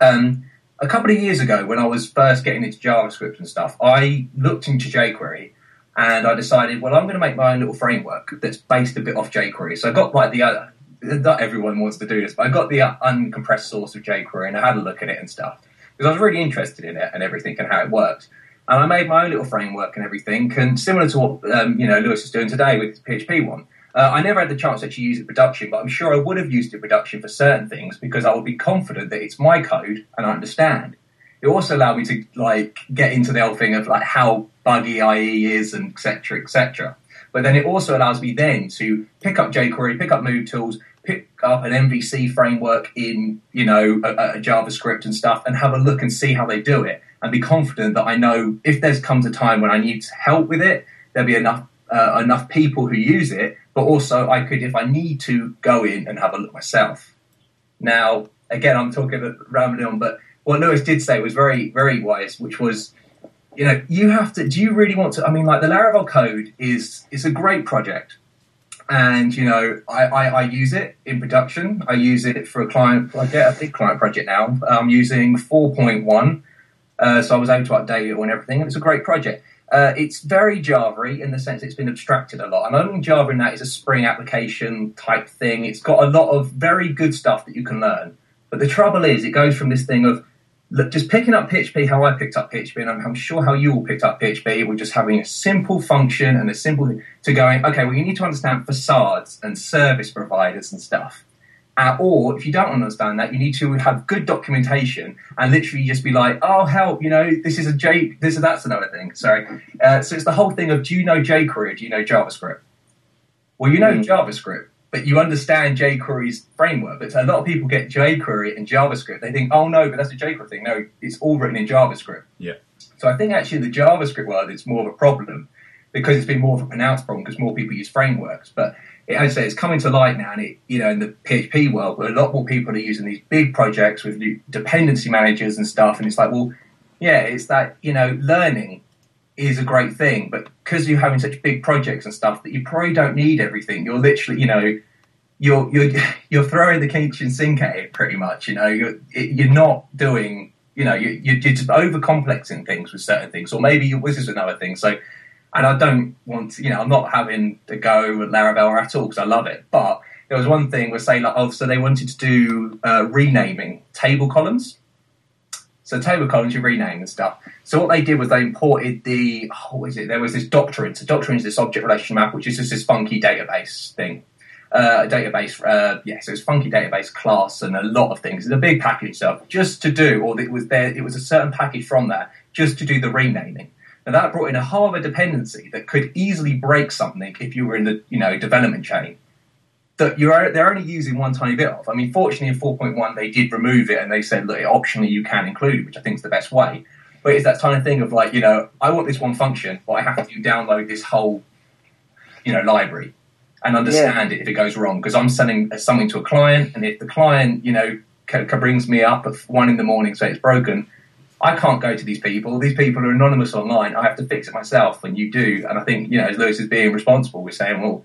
Um, a couple of years ago, when I was first getting into JavaScript and stuff, I looked into jQuery, and I decided, well, I'm going to make my own little framework that's based a bit off jQuery. So I got like the other. Not everyone wants to do this, but I got the uncompressed source of jQuery, and I had a look at it and stuff because I was really interested in it and everything and how it works. And I made my own little framework and everything, and similar to what um, you know Lewis is doing today with the P H P one. Uh, I never had the chance to actually use it in production, but I'm sure I would have used it in production for certain things because I would be confident that it's my code and I understand. It also allowed me to like get into the whole thing of like how buggy I E is and et cetera, et cetera. But then it also allows me then to pick up jQuery, pick up MooTools, pick up an M V C framework in you know a, a JavaScript and stuff, and have a look and see how they do it. And be confident that I know if there's comes a time when I need help with it, there'll be enough uh, enough people who use it. But also, I could, if I need to, go in and have a look myself. Now, again, I'm talking rambling on, but what Lewis did say was very, very wise, which was, you know, you have to. Do you really want to? I mean, like the Laravel code is is a great project, and you know, I, I, I use it in production. I use it for a client. I get a big client project now. I'm using four point one. Uh, so I was able to update it and everything, and it's a great project. Uh, it's very Java-y in the sense it's been abstracted a lot. And I mean Java in that is a Spring application type thing. It's got a lot of very good stuff that you can learn. But the trouble is it goes from this thing of look, just picking up P H P how I picked up P H P, and I'm, I'm sure how you all picked up P H P, we're just having a simple function and a simple to going, okay, well, you need to understand facades and service providers and stuff. Uh, or if you don't understand that, you need to have good documentation and literally just be like, "Oh, help! You know, this is a J. This is that's another thing." Sorry. Uh, so it's the whole thing of do you know jQuery or do you know JavaScript? Well, you know mm. JavaScript, but you understand jQuery's framework. But a lot of people get jQuery and JavaScript. They think, "Oh no, but that's a jQuery thing." No, it's all written in JavaScript. Yeah. So I think actually the JavaScript world is more of a problem because it's been more of a pronounced problem because more people use frameworks, but. It, I'd say it's coming to light now, and it, you know, in the P H P world, where a lot more people are using these big projects with new dependency managers and stuff, and it's like, well, yeah, it's that, you know, learning is a great thing, but because you're having such big projects and stuff that you probably don't need everything. You're literally, you know, you're you're you're throwing the kitchen sink at it pretty much. You know, you're you're not doing, you know, you're you're just overcomplexing things with certain things, or maybe you're, this is another thing. So. And I don't want to, you know, I'm not having to go with Laravel at all because I love it. But there was one thing where, say, like, oh, so they wanted to do uh, renaming table columns. So table columns, you rename and stuff. So what they did was they imported the, oh, what is it? There was this Doctrine. So Doctrine is this object relation map, which is just this funky database thing. Uh, database, uh, yeah, so it's funky database class and a lot of things. It's a big package so just to do, or it was there, it was a certain package from there just to do the renaming. Now that brought in a whole other dependency that could easily break something if you were in the, you know, development chain. That you're they're only using one tiny bit of. I mean, fortunately, in four point one, they did remove it, and they said, look, optionally, you can include it, which I think is the best way. But it's that kind of thing of, like, you know, I want this one function, but I have to download this whole, you know, library and understand yeah. it if it goes wrong, because I'm sending something to a client, and if the client, you know, c- c- brings me up at one in the morning, so it's broken, I can't go to these people. These people are anonymous online. I have to fix it myself, and you do. And I think, you know, Lewis is being responsible with saying, well,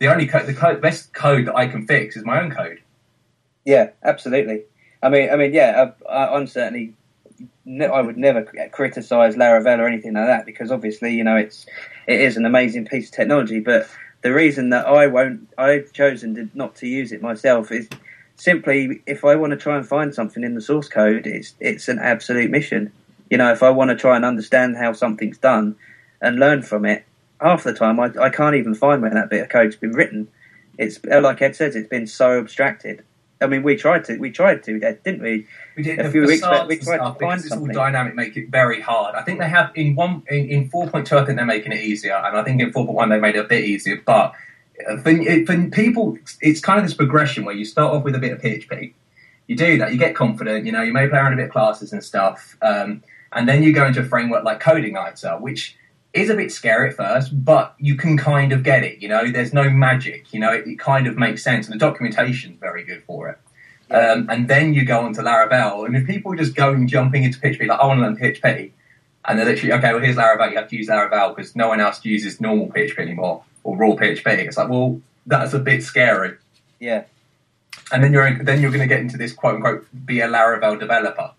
The only co- the co- best code that I can fix is my own code. Yeah, absolutely. I mean, I mean, yeah. I, I, I'm certainly, ne- I would never criticize Laravel or anything like that, because obviously, you know, it's it is an amazing piece of technology. But the reason that I won't, I've chosen to, not to use it myself is simply if I want to try and find something in the source code, it's it's an absolute mission. You know, if I want to try and understand how something's done and learn from it. Half the time, I, I can't even find where that bit of code's been written. It's like Ed says, it's been so abstracted. I mean, we tried to, we tried to, Ed, didn't we? We did. A few weeks back, we tried to find something. It's all dynamic, make it very hard. I think they have in one in, in four point two. I think they're making it easier, and I think in four point one they made it a bit easier. But for, for people, it's kind of this progression where you start off with a bit of P H P. You do that, you get confident. You know, you may play around a bit of classes and stuff, um, and then you go into a framework like CodeIgniter, which is a bit scary at first, but you can kind of get it, you know, there's no magic, you know, it, it kind of makes sense, and the documentation is very good for it. Yeah. Um, and then you go on to Laravel, and if people are just going, jumping into P H P, like, I want to learn P H P, and they're literally, okay, well, here's Laravel, you have to use Laravel, because no one else uses normal P H P anymore, or raw P H P, it's like, well, that's a bit scary. Yeah. And then you're then you're going to get into this, quote-unquote, be a Laravel developer.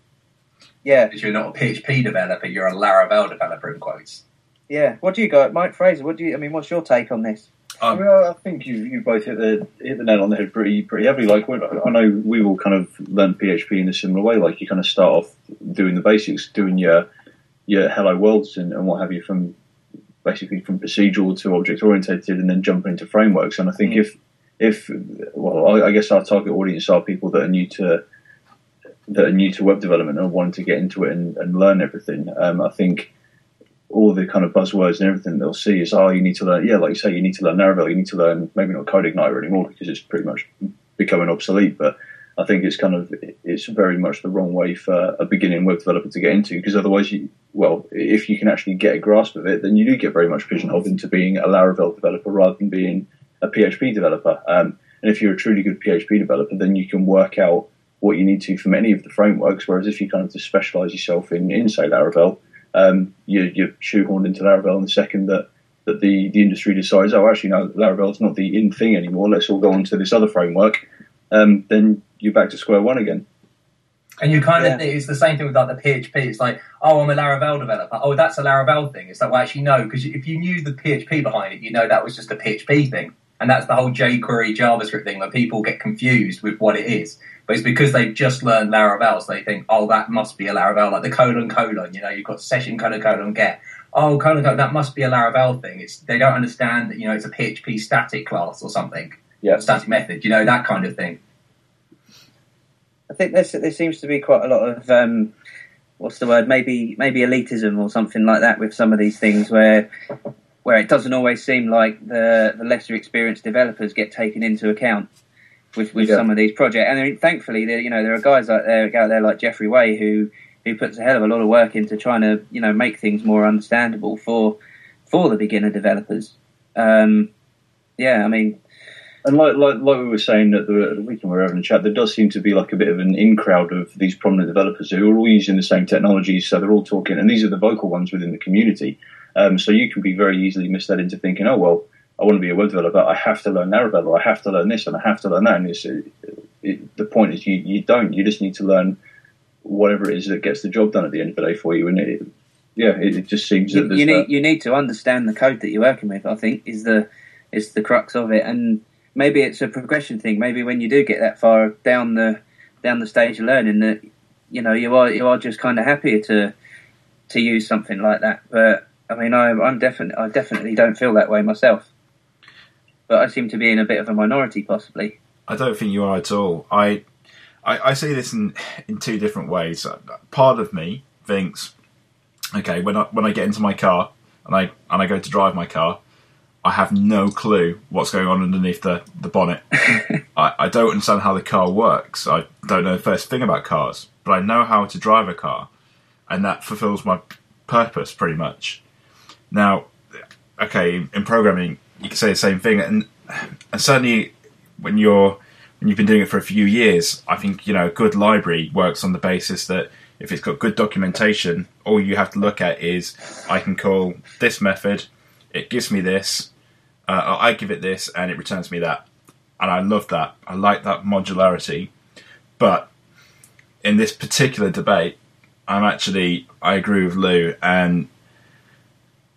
Yeah. Because you're not a P H P developer, you're a Laravel developer, in quotes. Yeah, what do you got, Mike Fraser? What do you? I mean, what's your take on this? Um, well, I think you you both hit the hit the nail on the head pretty pretty heavily. Like, I know we all kind of learn P H P in a similar way. Like, you kind of start off doing the basics, doing your your hello worlds and, and what have you, from basically from procedural to object oriented, and then jumping into frameworks. And I think mm. if if well, I, I guess our target audience are people that are new to that are new to web development and want to get into it and, and learn everything. Um, I think. All the kind of buzzwords and everything they'll see is, oh, you need to learn, yeah, like you say, you need to learn Laravel, you need to learn, maybe not CodeIgniter anymore because it's pretty much becoming obsolete, but I think it's kind of, it's very much the wrong way for a beginning web developer to get into, because otherwise, you, well, if you can actually get a grasp of it, then you do get very much pigeonholed into being a Laravel developer rather than being a P H P developer. Um, and if you're a truly good P H P developer, then you can work out what you need to from any of the frameworks, whereas if you kind of just specialize yourself in, in say, Laravel, Um, you, you're shoehorned into Laravel in the second that, that the, the industry decides, oh, actually, no, Laravel's not the in thing anymore, let's all go on to this other framework, um, then you're back to square one again. And you kind yeah. of, it's the same thing with like the P H P, it's like, oh, I'm a Laravel developer, oh, that's a Laravel thing. It's like, well, actually, no, because if you knew the P H P behind it, you know that was just a P H P thing. And that's the whole jQuery JavaScript thing where people get confused with what it is. But it's because they've just learned Laravel, so they think, oh, that must be a Laravel, like the colon colon, you know, you've got session colon colon get. Oh, colon colon, that must be a Laravel thing. It's they don't understand that, you know, it's a P H P static class or something, yeah, static method, you know, that kind of thing. I think there's, there seems to be quite a lot of, um, what's the word, maybe maybe elitism or something like that with some of these things where... where it doesn't always seem like the, the lesser experienced developers get taken into account with, with yeah. some of these projects. And I mean, thankfully, there, you know, there are guys out there, out there like Jeffrey Way who, who puts a hell of a lot of work into trying to, you know, make things more understandable for for the beginner developers. Um, yeah, I mean... And like, like like we were saying at the, the weekend we were having a chat, there does seem to be like a bit of an in-crowd of these prominent developers who are all using the same technologies, so they're all talking, and these are the vocal ones within the community. Um, so you can be very easily misled into thinking, oh, well, I want to be a web developer, I have to learn Laravel, or I have to learn this, and I have to learn that. And it's, it, it, the point is you, you don't. You just need to learn whatever it is that gets the job done at the end of the day for you. And, it, yeah, it, it just seems you, that... You need, you need to understand the code that you're working with, I think, is the is the crux of it. And maybe it's a progression thing. Maybe when you do get that far down the down the stage of learning that you know, you are you are just kind of happier to to use something like that. But I mean, I, I'm definitely I definitely don't feel that way myself. But I seem to be in a bit of a minority, possibly. I don't think you are at all. I I, I see this in in two different ways. Part of me thinks, okay, when I when I get into my car and I and I go to drive my car, I have no clue what's going on underneath the, the bonnet. I, I don't understand how the car works. I don't know the first thing about cars, but I know how to drive a car, and that fulfills my purpose pretty much. Now, okay, in programming, you can say the same thing, and, and certainly when you're when you've been doing it for a few years, I think, you know, a good library works on the basis that if it's got good documentation, all you have to look at is I can call this method, it gives me this. Uh, I give it this, and it returns me that. And I love that. I like that modularity. But in this particular debate, I'm actually, I agree with Lou. And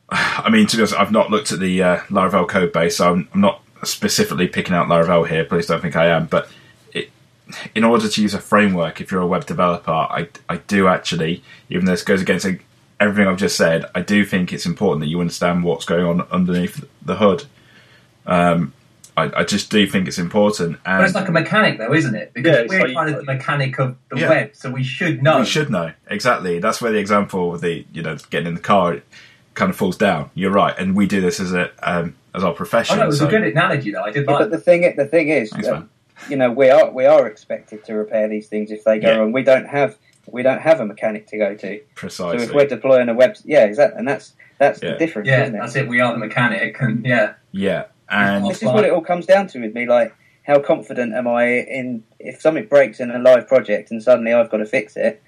I mean, to be honest, I've not looked at the uh, Laravel code base, so I'm, I'm not specifically picking out Laravel here. Please don't think I am. But it, in order to use a framework, if you're a web developer, I, I do actually, even though this goes against a, everything I've just said, I do think it's important that you understand what's going on underneath the hood. Um, I, I just do think it's important. And but it's like a mechanic, though, isn't it? Because yeah, we're like, kind of the mechanic of the yeah. web, so we should know. We should know, exactly. That's where the example of the, you know, getting in the car kind of falls down. You're right, and we do this as a um, as our profession. Oh, no, it was so. a good analogy, though. I did yeah, like. But the thing, the thing is, Thanks, um, you know, we are we are expected to repair these things if they go yeah. wrong. We don't have we don't have a mechanic to go to. Precisely. So if we're deploying a web, yeah, exactly, and that's that's yeah. the difference. Yeah, isn't it? That's it. We are the mechanic, and yeah, yeah. And this is what it all comes down to with me, like, how confident am I in, if something breaks in a live project and suddenly I've got to fix it,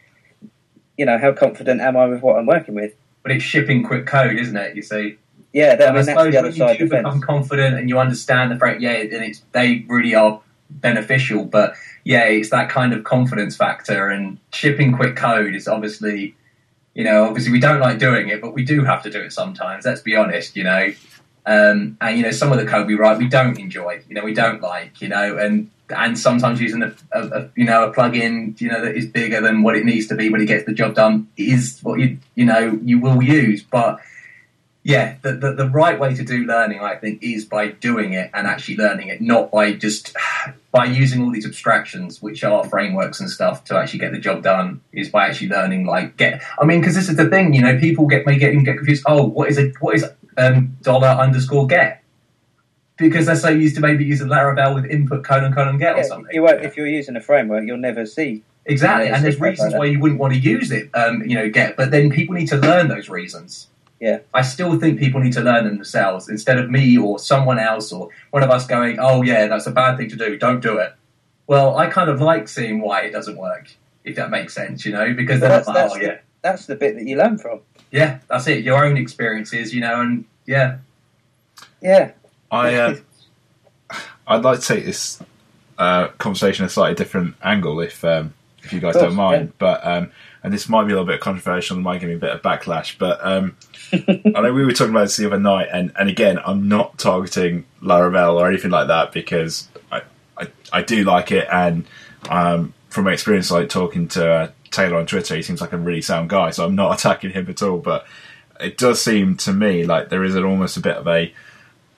you know, how confident am I with what I'm working with? But it's shipping quick code, isn't it, you see? Yeah, that, I mean, I that's the other side of the fence. If you become confident and you understand the fact, yeah, and it's, they really are beneficial, but yeah, it's that kind of confidence factor, and shipping quick code is obviously, you know, obviously we don't like doing it, but we do have to do it sometimes, let's be honest, you know. Um, and, you know, some of the code we write, we don't enjoy, you know, we don't like, you know, and, and sometimes using a, a, a, you know, a plugin, you know, that is bigger than what it needs to be, but it gets the job done, is what you, you know, you will use. But yeah, the, the, the right way to do learning, I think, is by doing it and actually learning it, not by just, by using all these abstractions, which are frameworks and stuff, to actually get the job done, is by actually learning, like, get, I mean, because this is the thing, you know, people get, may get, get confused. Oh, what is a, what is Um, dollar underscore get, because they're so used to maybe using Laravel with input colon colon get yeah, or something. You won't, yeah. If you're using a framework, you'll never see exactly. And there's reasons why you wouldn't want to use it, um, you know, get. But then people need to learn those reasons. Yeah, I still think people need to learn them themselves instead of me or someone else or one of us going, "Oh yeah, that's a bad thing to do. Don't do it." Well, I kind of like seeing why it doesn't work, if that makes sense, you know, because then that's, like, that's oh the, yeah, that's the bit that you learn from. Yeah, that's it. Your own experiences, you know, and yeah, yeah. I uh, I'd like to take this uh, conversation a slightly different angle, if um, if you guys course, don't mind. Yeah. But um, and this might be a little bit controversial, and might give me a bit of backlash. But um, I know we were talking about this the other night, and, and again, I'm not targeting Laravel or anything like that, because I I, I do like it, and um, from my experience, like talking to. Uh, Taylor on Twitter, he seems like a really sound guy, so I'm not attacking him at all, but it does seem to me like there is an almost a bit of a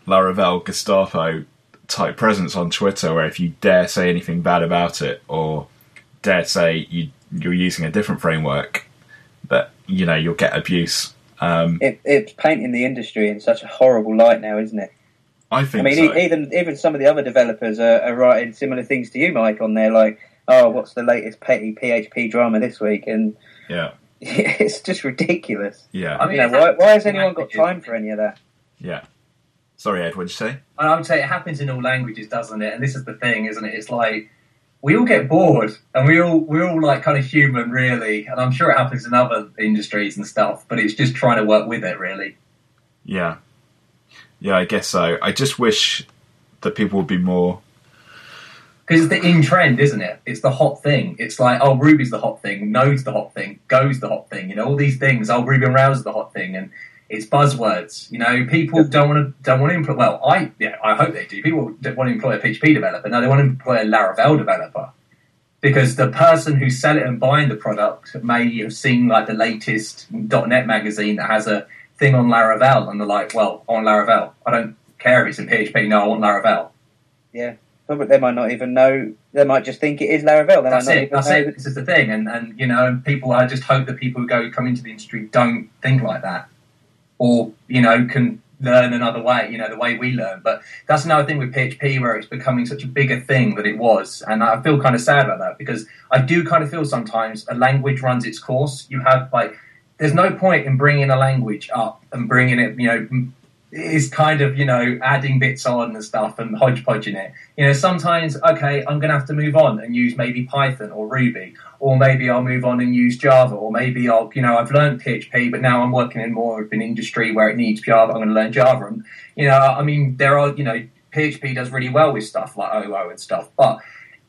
Laravel Gestapo type presence on Twitter, where if you dare say anything bad about it, or dare say you, you're using a different framework, that, you know, you'll get abuse. Um, it, it's painting the industry in such a horrible light now, isn't it? I think I mean, so. e- even, even some of the other developers are, are writing similar things to you, Mike, on there, like, oh, what's the latest petty P H P drama this week? And yeah, it's just ridiculous. Yeah, I mean, you know, why, why has anyone got time for any of that? Yeah. Sorry, Ed, what did you say? I would say it happens in all languages, doesn't it? And this is the thing, isn't it? It's like we all get bored, and we all we're all like kind of human, really. And I'm sure it happens in other industries and stuff, but it's just trying to work with it, really. Yeah, yeah, I guess so. I just wish that people would be more. Because it's the in trend, isn't it? It's the hot thing. It's like, oh, Ruby's the hot thing, Node's the hot thing, Go's the hot thing. You know, all these things. Oh, Ruby on Rails is the hot thing, and it's buzzwords. You know, people don't want to don't want to employ. Well, I yeah, I hope they do. People don't want to employ a P H P developer. No, they want to employ a Laravel developer. because the person who sell it and buying the product may have seen like the latest .NET magazine that has a thing on Laravel, and they're like, well, on Laravel. I don't care if it's in P H P. No, I want Laravel. Yeah. But they might not even know. They might just think it is Laravel. They that's might not it. Even that's know it. That... This is the thing, and and you know, people. I just hope that people who go come into the industry don't think like that, or you know, can learn another way. You know, the way we learn. But that's another thing with P H P, where it's becoming such a bigger thing that it was, and I feel kind of sad about that, because I do kind of feel sometimes a language runs its course. You have like, there's no point in bringing a language up and bringing it, you know. Is kind of, you know, adding bits on and stuff and hodgepodging it. You know, sometimes, okay, I'm going to have to move on and use maybe Python or Ruby, or maybe I'll move on and use Java, or maybe I'll, you know, I've learned P H P, but now I'm working in more of an industry where it needs Java, I'm going to learn Java. And, you know, I mean, there are, you know, P H P does really well with stuff like O O and stuff, but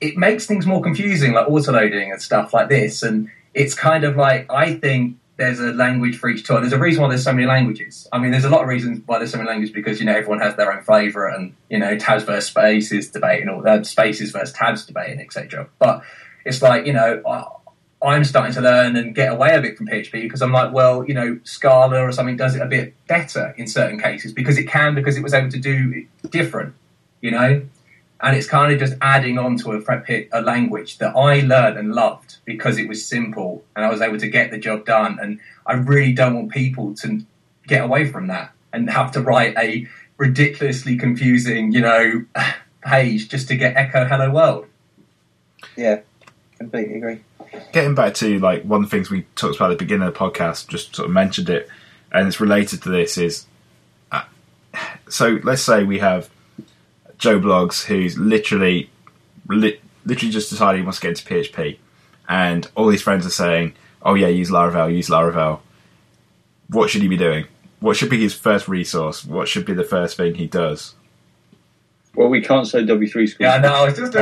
it makes things more confusing, like autoloading and stuff like this. And it's kind of like, I think, there's a language for each tool. There's a reason why there's so many languages. I mean, there's a lot of reasons why there's so many languages, because, you know, everyone has their own flavour, and, you know, tabs versus spaces debate and all that, uh, spaces versus tabs debate and et cetera. But it's like, you know, I, I'm starting to learn and get away a bit from P H P, because I'm like, well, you know, Scala or something does it a bit better in certain cases, because it can, because it was able to do different, you know? And it's kind of just adding on to a, a language that I learned and loved because it was simple and I was able to get the job done. And I really don't want people to get away from that and have to write a ridiculously confusing, you know, page just to get echo hello world. Yeah, completely agree. Getting back to like one of the things we talked about at the beginning of the podcast, just sort of mentioned it, and it's related to this is, uh, so let's say we have Joe Bloggs, who's literally li- literally just decided he wants to get into P H P. And all his friends are saying, oh yeah, use Laravel, use Laravel. What should he be doing? What should be his first resource? What should be the first thing he does? Well, we can't say W three schools. Yeah, no, I was just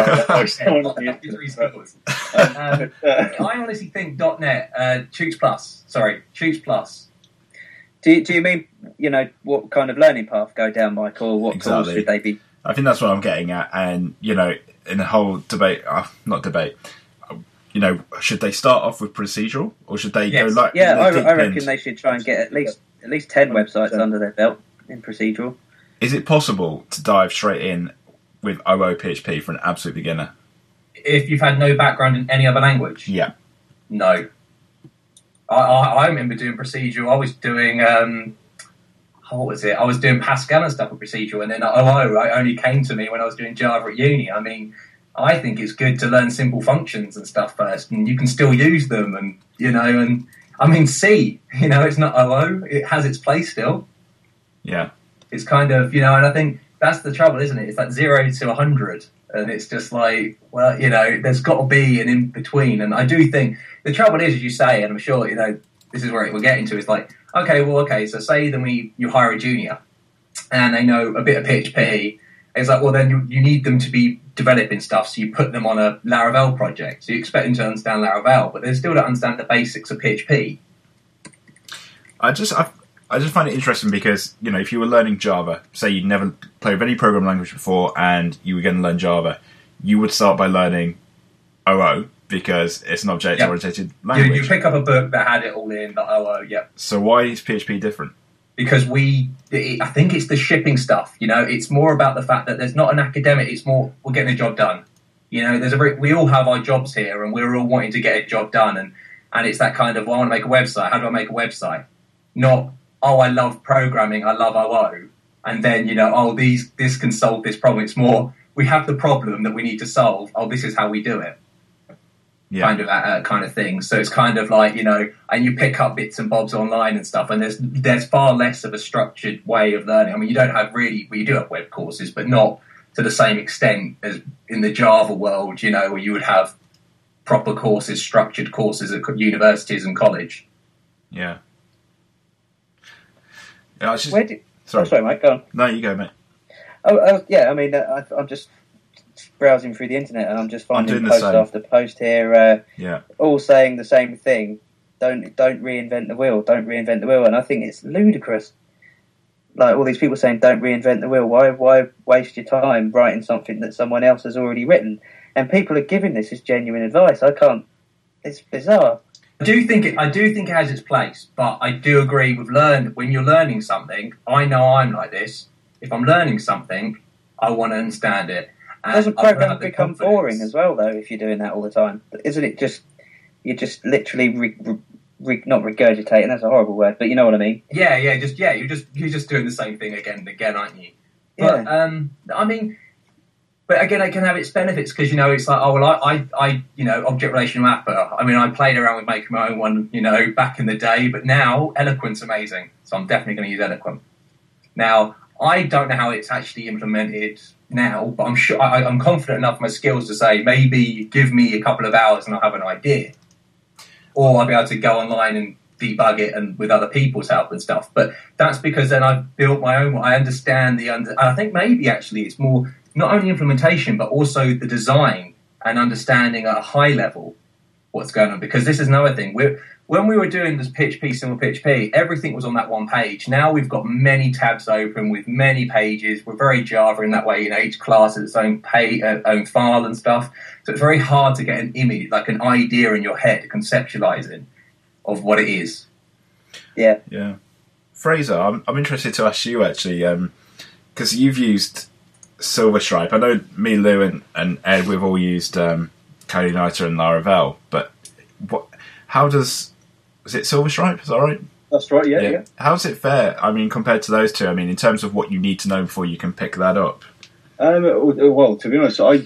doing W three schools. um, I honestly think .NET, uh, Toots Plus, sorry, Toots Plus. Do you, do you mean, you know, what kind of learning path go down, Mike, or what exactly. Tools should they be? I think that's what I'm getting at, and, you know, in the whole debate, uh, not debate, you know, should they start off with procedural, or should they yes. go like... Yeah, I, I reckon they should try and get at least at least ten websites so, under their belt in procedural. Is it possible to dive straight in with O O P H P for an absolute beginner? If you've had no background in any other language? Yeah. No. I, I, I remember doing procedural, I was doing... Um, What was it? I was doing Pascal and stuff with procedural, and then O O right, only came to me when I was doing Java at uni. I mean, I think it's good to learn simple functions and stuff first, and you can still use them, and you know, and I mean, C, you know, it's not O O; it has its place still. Yeah, it's kind of, you know, and I think that's the trouble, isn't it? It's like zero to a hundred, and it's just like, well, you know, there's got to be an in between, and I do think the trouble is, as you say, and I'm sure you know, this is where it will get into is like. Okay, well, okay, so say then we you hire a junior and they know a bit of P H P. It's like, well, then you, you need them to be developing stuff, so you put them on a Laravel project. So you expect them to understand Laravel, but they still don't understand the basics of P H P. I just I, I just find it interesting because, you know, if you were learning Java, say you'd never played with any programming language before and you were going to learn Java, you would start by learning O O. Because it's an object-oriented yep. language. You, you pick up a book that had it all in, the O O, yep. So why is P H P different? Because we, it, I think it's the shipping stuff, you know, it's more about the fact that there's not an academic, it's more, we're getting a job done. You know, there's a we all have our jobs here, and we're all wanting to get a job done, and, and it's that kind of, well, I want to make a website, how do I make a website? Not, oh, I love programming, I love O O, and then, you know, oh, these this can solve this problem. It's more, we have the problem that we need to solve, oh, this is how we do it. Yeah. Kind of that uh, kind of thing. So it's kind of like, you know, and you pick up bits and bobs online and stuff, and there's there's far less of a structured way of learning. I mean, you don't have really, well, you do have web courses, but not to the same extent as in the Java world, you know, where you would have proper courses, structured courses at universities and college. Yeah. yeah I was just, Where did, sorry. Oh, sorry, mate, go on. No, you go, mate. Oh, oh yeah, I mean, I, I'm just... browsing through the internet, and I'm just finding I'm post after post here, uh, yeah. all saying the same thing. Don't don't reinvent the wheel. Don't reinvent the wheel. And I think it's ludicrous. Like all these people saying, "Don't reinvent the wheel." Why why waste your time writing something that someone else has already written? and people are giving this as genuine advice. I can't. It's bizarre. I do think it, I do think it has its place, but I do agree with learn. When you're learning something, I know I'm like this. If I'm learning something, I want to understand it. And doesn't programming become confidence. boring as well, though, if you're doing that all the time? Isn't it just you're just literally re, re, re, not regurgitating? That's a horrible word, but you know what I mean. Yeah, yeah, just yeah, you're just you're just doing the same thing again and again, aren't you? But yeah. um, I mean. But again, it can have its benefits because, you know, it's like, oh, well, I, I, I you know, object relational mapper. I mean, I played around with making my own one, you know, back in the day. But now Eloquent's amazing. So I'm definitely going to use Eloquent. Now, I don't know how it's actually implemented now, but I'm sure I, I'm confident enough in my skills to say maybe give me a couple of hours and I'll have an idea. Or I'll be able to go online and debug it and with other people's help and stuff. But that's because then I've built my own. I understand the under. I think maybe actually it's more... not only implementation, but also the design and understanding at a high level what's going on. Because this is another thing. We're, when we were doing this P H P, simple P H P, everything was on that one page. Now we've got many tabs open with many pages. We're very Java in that way. You know, each class has its own, pay, uh, own file and stuff. So it's very hard to get an image, like an idea in your head, conceptualizing of what it is. Yeah. Yeah. Fraser, I'm, I'm interested to ask you, actually, because um, you've used... SilverStripe. I know me, Lou, and, and Ed, we've all used um, CodeIgniter and Laravel, but what? How does... Is it SilverStripe? Is that right? That's right, yeah, yeah. yeah. How's it fare, I mean, compared to those two? I mean, in terms of what you need to know before you can pick that up? Um, well, to be honest, I...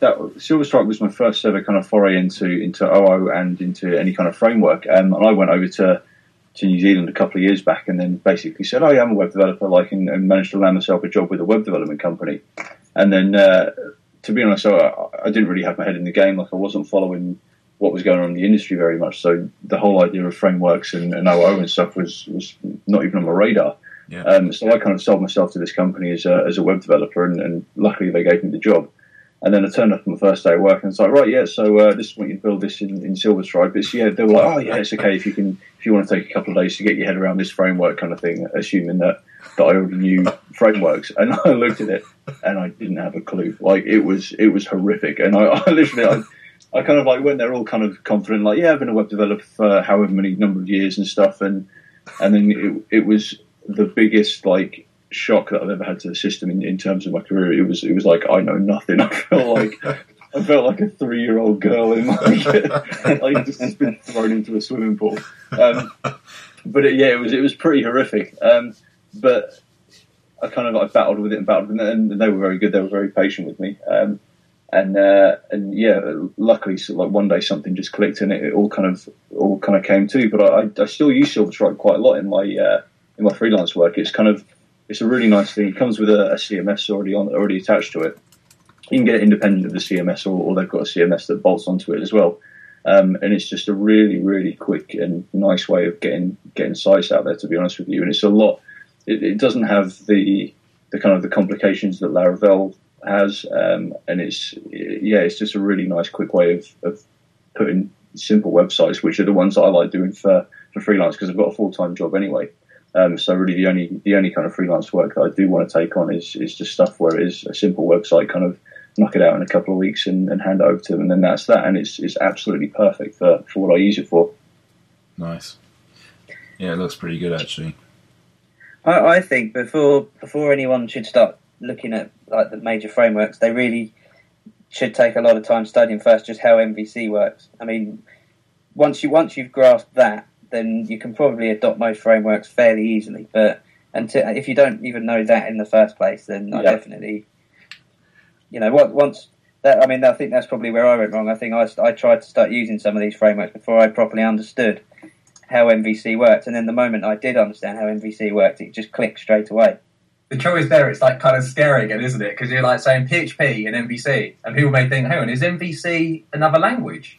That SilverStripe was my first ever kind of foray into, into O O and into any kind of framework, um, and I went over to... to New Zealand a couple of years back, and then basically said, oh, yeah, I'm a web developer, like, and, and managed to land myself a job with a web development company. And then, uh, to be honest, I, I didn't really have my head in the game. Like, I wasn't following what was going on in the industry very much. So the whole idea of frameworks and, and O O and stuff was, was not even on my radar. Yeah. Um, so I kind of sold myself to this company as a, as a web developer, and, and luckily they gave me the job. And then I turned up on my first day of work and it's like, right, yeah, so uh, this is what you build this in, in SilverStripe. It's, yeah, they were like, oh, yeah, it's okay if you can, if you want to take a couple of days to get your head around this framework kind of thing, assuming that, that I already knew frameworks. And I looked at it and I didn't have a clue. Like, it was it was horrific. And I, I literally, I, I kind of like went there all kind of confident, like, yeah, I've been a web developer for however many number of years and stuff. And, and then it, it was the biggest, like, shock that I've ever had to the system in, in terms of my career. It was it was like I know nothing. I felt like I felt like a three year old girl in like like just been thrown into a swimming pool. Um, but it, yeah, it was it was pretty horrific. Um, but I kind of I like, battled with it and battled, and they were very good. They were very patient with me. Um, and uh, and yeah, luckily, so like one day something just clicked and it, it all kind of all kind of came to. But I, I still use SilverStripe quite a lot in my uh, in my freelance work. It's kind of It's a really nice thing. It comes with a, a C M S already on, already attached to it. You can get it independent of the C M S, or, or they've got a C M S that bolts onto it as well. Um, and it's just a really, really quick and nice way of getting getting sites out there, to be honest with you. And it's a lot. It, it doesn't have the the kind of the complications that Laravel has. Um, and it's yeah, it's just a really nice, quick way of, of putting simple websites, which are the ones that I like doing for for freelance because I've got a full time job anyway. Um, so really the only the only kind of freelance work that I do want to take on is, is just stuff where it is a simple website, kind of knock it out in a couple of weeks and, and hand it over to them, and then that's that, and it's it's absolutely perfect for, for what I use it for. Nice. Yeah, it looks pretty good, actually. I, I think before before anyone should start looking at like the major frameworks, they really should take a lot of time studying first just how M V C works. I mean, once you once you've grasped that, then you can probably adopt most frameworks fairly easily. But until, if you don't even know that in the first place, then yeah. I definitely, you know, once that, I mean, I think that's probably where I went wrong. I think I, I tried to start using some of these frameworks before I properly understood how M V C worked. And then the moment I did understand how M V C worked, it just clicked straight away. The trouble is there, it's like kind of scary again, isn't it? Because you're like saying P H P and M V C, and people may think, hang on, is M V C another language?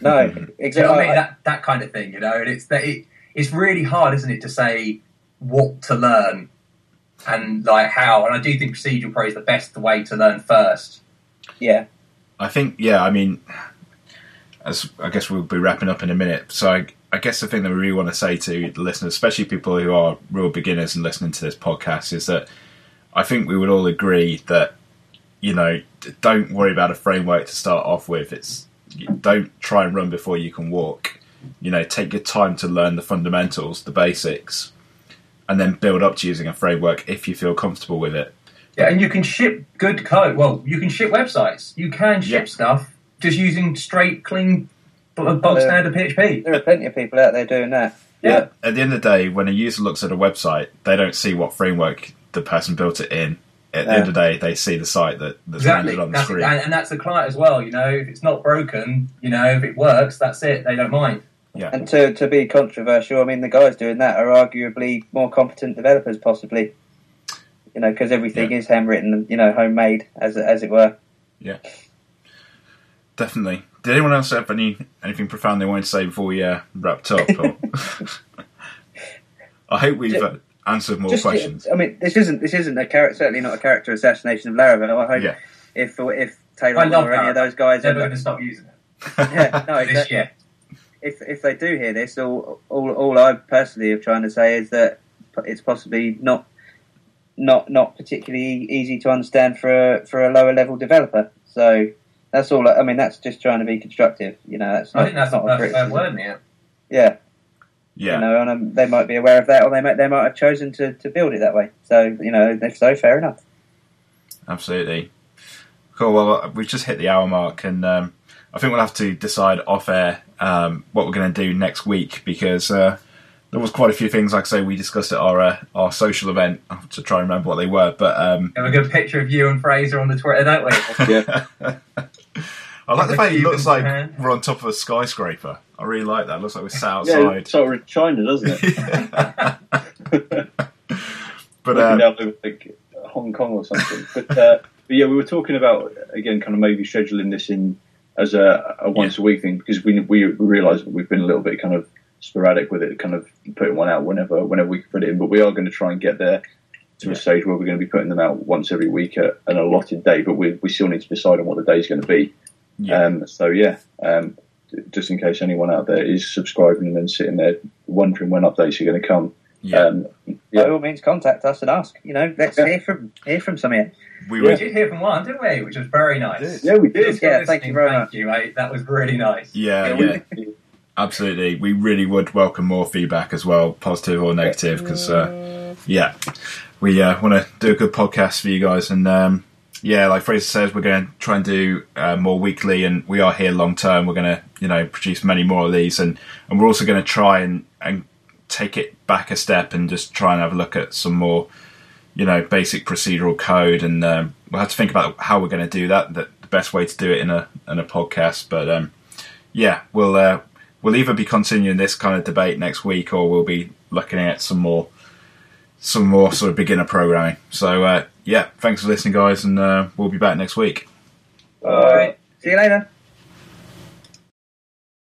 No, exactly. You know what I mean? that, that kind of thing, you know. And it's that it, it's really hard, isn't it, to say what to learn and like how. And I do think procedural probably is the best way to learn first. Yeah, I think. Yeah, I mean, as I guess we'll be wrapping up in a minute. So I, I guess the thing that we really want to say to the listeners, especially people who are real beginners and listening to this podcast, is that I think we would all agree that you know, don't worry about a framework to start off with. It's don't try and run before you can walk. You know, take your time to learn the fundamentals, the basics, and then build up to using a framework if you feel comfortable with it. Yeah, and you can ship good code. Well, you can ship websites. You can ship yeah. stuff just using straight, clean, bog standard P H P. There are plenty of people out there doing that. Yeah. yeah. At the end of the day, when a user looks at a website, they don't see what framework the person built it in. At the yeah. end of the day, they see the site that, that's exactly. rendered on the that's, screen. And, and that's the client as well, you know. If it's not broken, you know, if it works, that's it. They don't mind. Yeah. And to to be controversial, I mean, the guys doing that are arguably more competent developers, possibly. You know, because everything yeah. is handwritten and, you know, homemade, as as it were. Yeah. Definitely. Did anyone else have any anything profound they wanted to say before we uh, wrapped up? Or... I hope we've... Uh, Answer more Just, questions. I mean, this isn't this isn't a char- certainly not a character assassination of Laravel. I hope yeah. if if Taylor or any of those guys ever going to stop using it. Yeah, no, exactly. Yeah. If if they do hear this, all all all I personally am trying to say is that it's possibly not not not particularly easy to understand for a, for a lower level developer. So that's all. I mean, that's just trying to be constructive. You know, that's I not, think that's not a fair word, yeah. Yeah. Yeah, you know, and um, they might be aware of that, or they might they might have chosen to, to build it that way. So, you know, if so, fair enough. Absolutely. Cool. Well, we've just hit the hour mark, and um, I think we'll have to decide off air um, what we're going to do next week, because uh, there was quite a few things, like I say, we discussed at our uh, our social event. I have to try and remember what they were, but um, and we got a picture of you and Fraser on the Twitter, don't we? Yeah. I like the fact it looks like we're on top of a skyscraper. I really like that. It looks like we're sat outside. Yeah, sort of China, doesn't it? But um, down to, like, Hong Kong or something. But, uh, but yeah, we were talking about, again, kind of maybe scheduling this in as a, a once yeah. a week thing, because we we realise we've been a little bit kind of sporadic with it, kind of putting one out whenever whenever we can put it in. But we are going to try and get there to yeah. a stage where we're going to be putting them out once every week at an allotted day. But we we still need to decide on what the day is going to be. Yeah. Um, so yeah, um, just in case anyone out there is subscribing and then sitting there wondering when updates are going to come, yeah. um, yeah. by all means contact us and ask. You know, let's yeah. hear from hear from some of you. We, yeah. we did hear from one, didn't we? Which was very nice. We yeah, we did. Yeah, yeah thank you very thank much. You, mate. That was really nice. Yeah, yeah, yeah. Absolutely. We really would welcome more feedback as well, positive or negative, because uh, yeah, we uh, want to do a good podcast for you guys and. Um, Yeah, like Fraser says, we're going to try and do uh, more weekly, and we are here long term. We're going to, you know, produce many more of these, and, and we're also going to try and, and take it back a step and just try and have a look at some more, you know, basic procedural code, and um, we'll have to think about how we're going to do that, the best way to do it in a in a podcast. But um, yeah, we'll uh, we'll either be continuing this kind of debate next week, or we'll be looking at some more. some more sort of beginner programming. So, uh, yeah, thanks for listening, guys, and uh, we'll be back next week. All right. See you later.